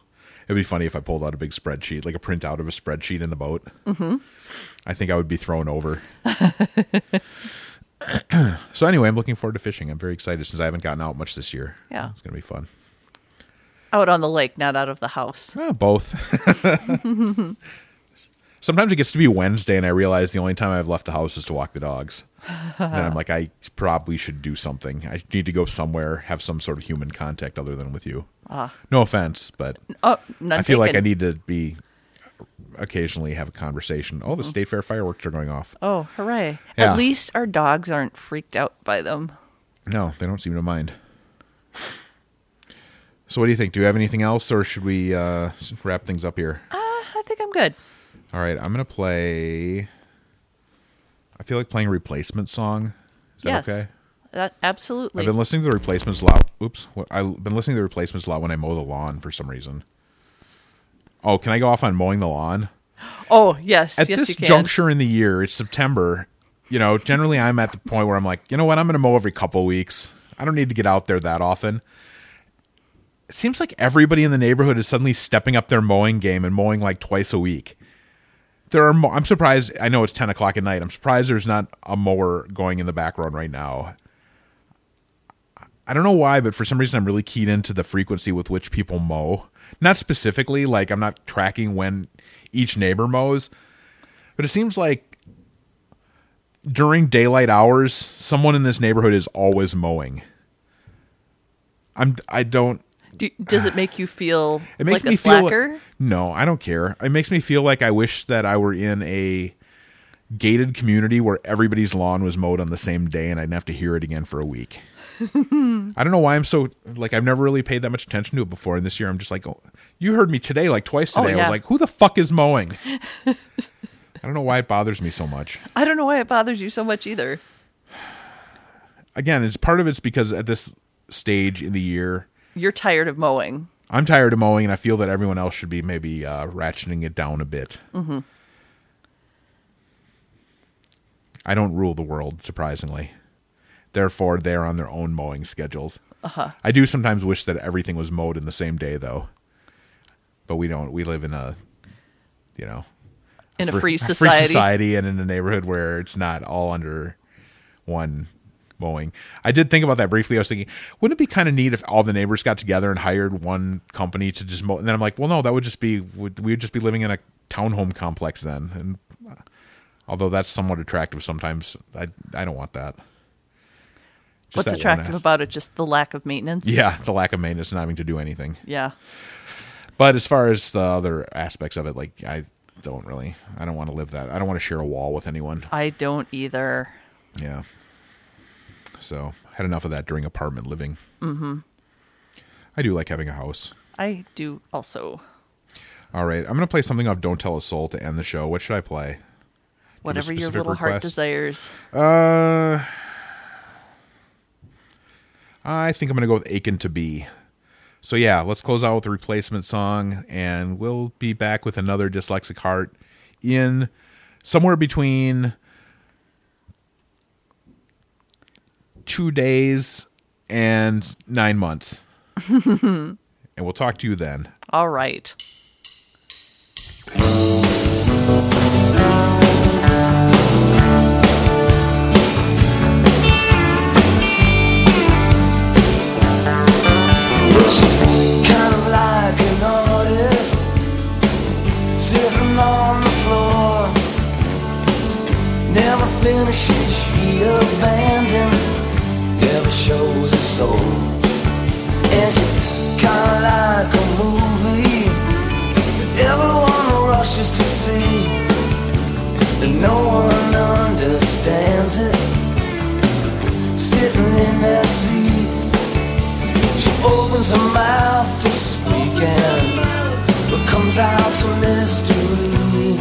It'd be funny if I pulled out a big spreadsheet, like a printout of a spreadsheet in the boat. Mm-hmm. I think I would be thrown over. So anyway, I'm looking forward to fishing. I'm very excited since I haven't gotten out much this year. Yeah. It's going to be fun. Out on the lake, not out of the house. Both. Sometimes it gets to be Wednesday and I realize the only time I've left the house is to walk the dogs. And I'm like, I probably should do something. I need to go somewhere, have some sort of human contact other than with you. No offense, but I feel like I need to be... occasionally have a conversation. Oh, the mm-hmm. State Fair fireworks are going off. Oh, hooray. Yeah. At least our dogs aren't freaked out by them. No, they don't seem to mind. So what do you think? Do you have anything else, or should we wrap things up here? I think I'm good. All right, I'm going to play... I feel like playing Replacement Song. Is that okay? That, absolutely. I've been listening to the Replacements a lot. Oops. I've been listening to the Replacements a lot when I mow the lawn for some reason. Oh, can I go off on mowing the lawn? Oh, yes. At this juncture in the year, it's September. You know, generally I'm at the point where I'm like, you know what? I'm going to mow every couple weeks. I don't need to get out there that often. It seems like everybody in the neighborhood is suddenly stepping up their mowing game and mowing like twice a week. I'm surprised. I know it's 10 o'clock at night. I'm surprised there's not a mower going in the background right now. I don't know why, but for some reason I'm really keyed into the frequency with which people mow. Not specifically, like I'm not tracking when each neighbor mows, but it seems like during daylight hours, someone in this neighborhood is always mowing. Does it make you feel like a slacker? No, I don't care. It makes me feel like I wish that I were in a gated community where everybody's lawn was mowed on the same day and I'd have to hear it again for a week. I don't know why I'm so, like, I've never really paid that much attention to it before, and this year I'm just like, oh, you heard me today, like twice today. Oh, yeah. I was like, who the fuck is mowing? I don't know why it bothers me so much. I don't know why it bothers you so much either. Again, it's because at this stage in the year, you're tired of mowing. I'm tired of mowing, and I feel that everyone else should be maybe ratcheting it down a bit. Mm-hmm. I don't rule the world, surprisingly. Therefore, they're on their own mowing schedules. Uh-huh. I do sometimes wish that everything was mowed in the same day, though. But we don't. We live in a free society and in a neighborhood where it's not all under one mowing. I did think about that briefly. I was thinking, wouldn't it be kind of neat if all the neighbors got together and hired one company to just mow? And then I'm like, well, no, we would just be living in a townhome complex then. And although that's somewhat attractive sometimes, I don't want that. Just what's attractive about it? Just the lack of maintenance? Yeah, the lack of maintenance, not having to do anything. Yeah. But as far as the other aspects of it, like, I don't want to live that. I don't want to share a wall with anyone. I don't either. Yeah. So, had enough of that during apartment living. Mm-hmm. I do like having a house. I do also. All right. I'm going to play something off Don't Tell a Soul to end the show. What should I play? Whatever your little heart desires. I think I'm going to go with Aching to Be. So yeah, let's close out with a Replacement Song, and we'll be back with another Dyslexic Heart in somewhere between 2 days and 9 months. And we'll talk to you then. All right. She's kind of like an artist, sitting on the floor. Never finishes, she abandons, never shows her soul. And she's kind of like a movie that everyone rushes to see, and no one understands it, sitting in their seats. She opens her mouth to speak but comes out to mystery.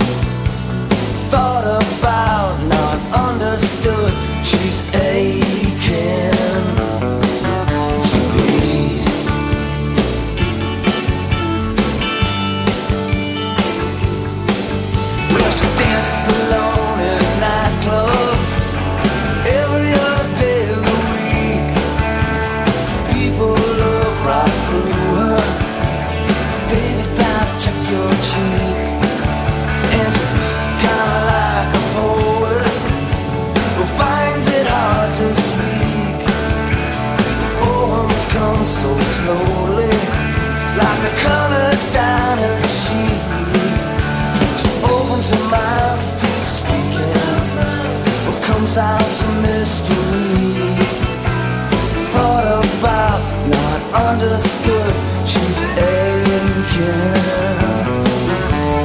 Thought about, not understood, she's aching to be. Well, she dances alone in nightclubs every other day of the week. People right through her, baby, don't check your cheek. And she's kinda like a poet who finds it hard to speak. Poems come so slowly, like the colors down her cheek. She opens her mouth to speak what comes out to mystery. Thought about, not understood, she's aching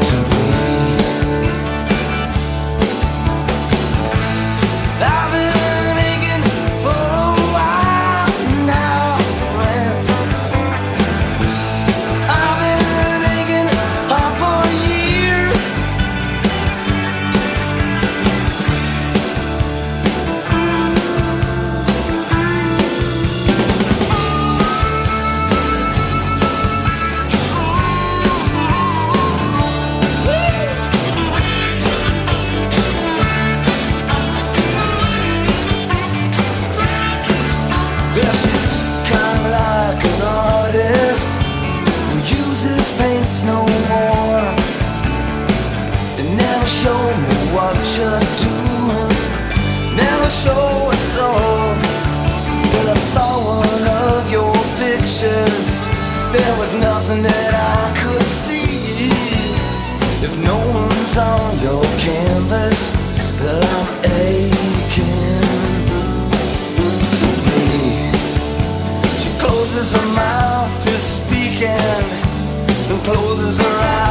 to be. I've been aching for a while now, friend. I've been aching for years. show us all. When I saw one of your pictures, there was nothing that I could see. If no one's on your canvas, well, I'm aching to be. She closes her mouth to speak and then closes her eyes.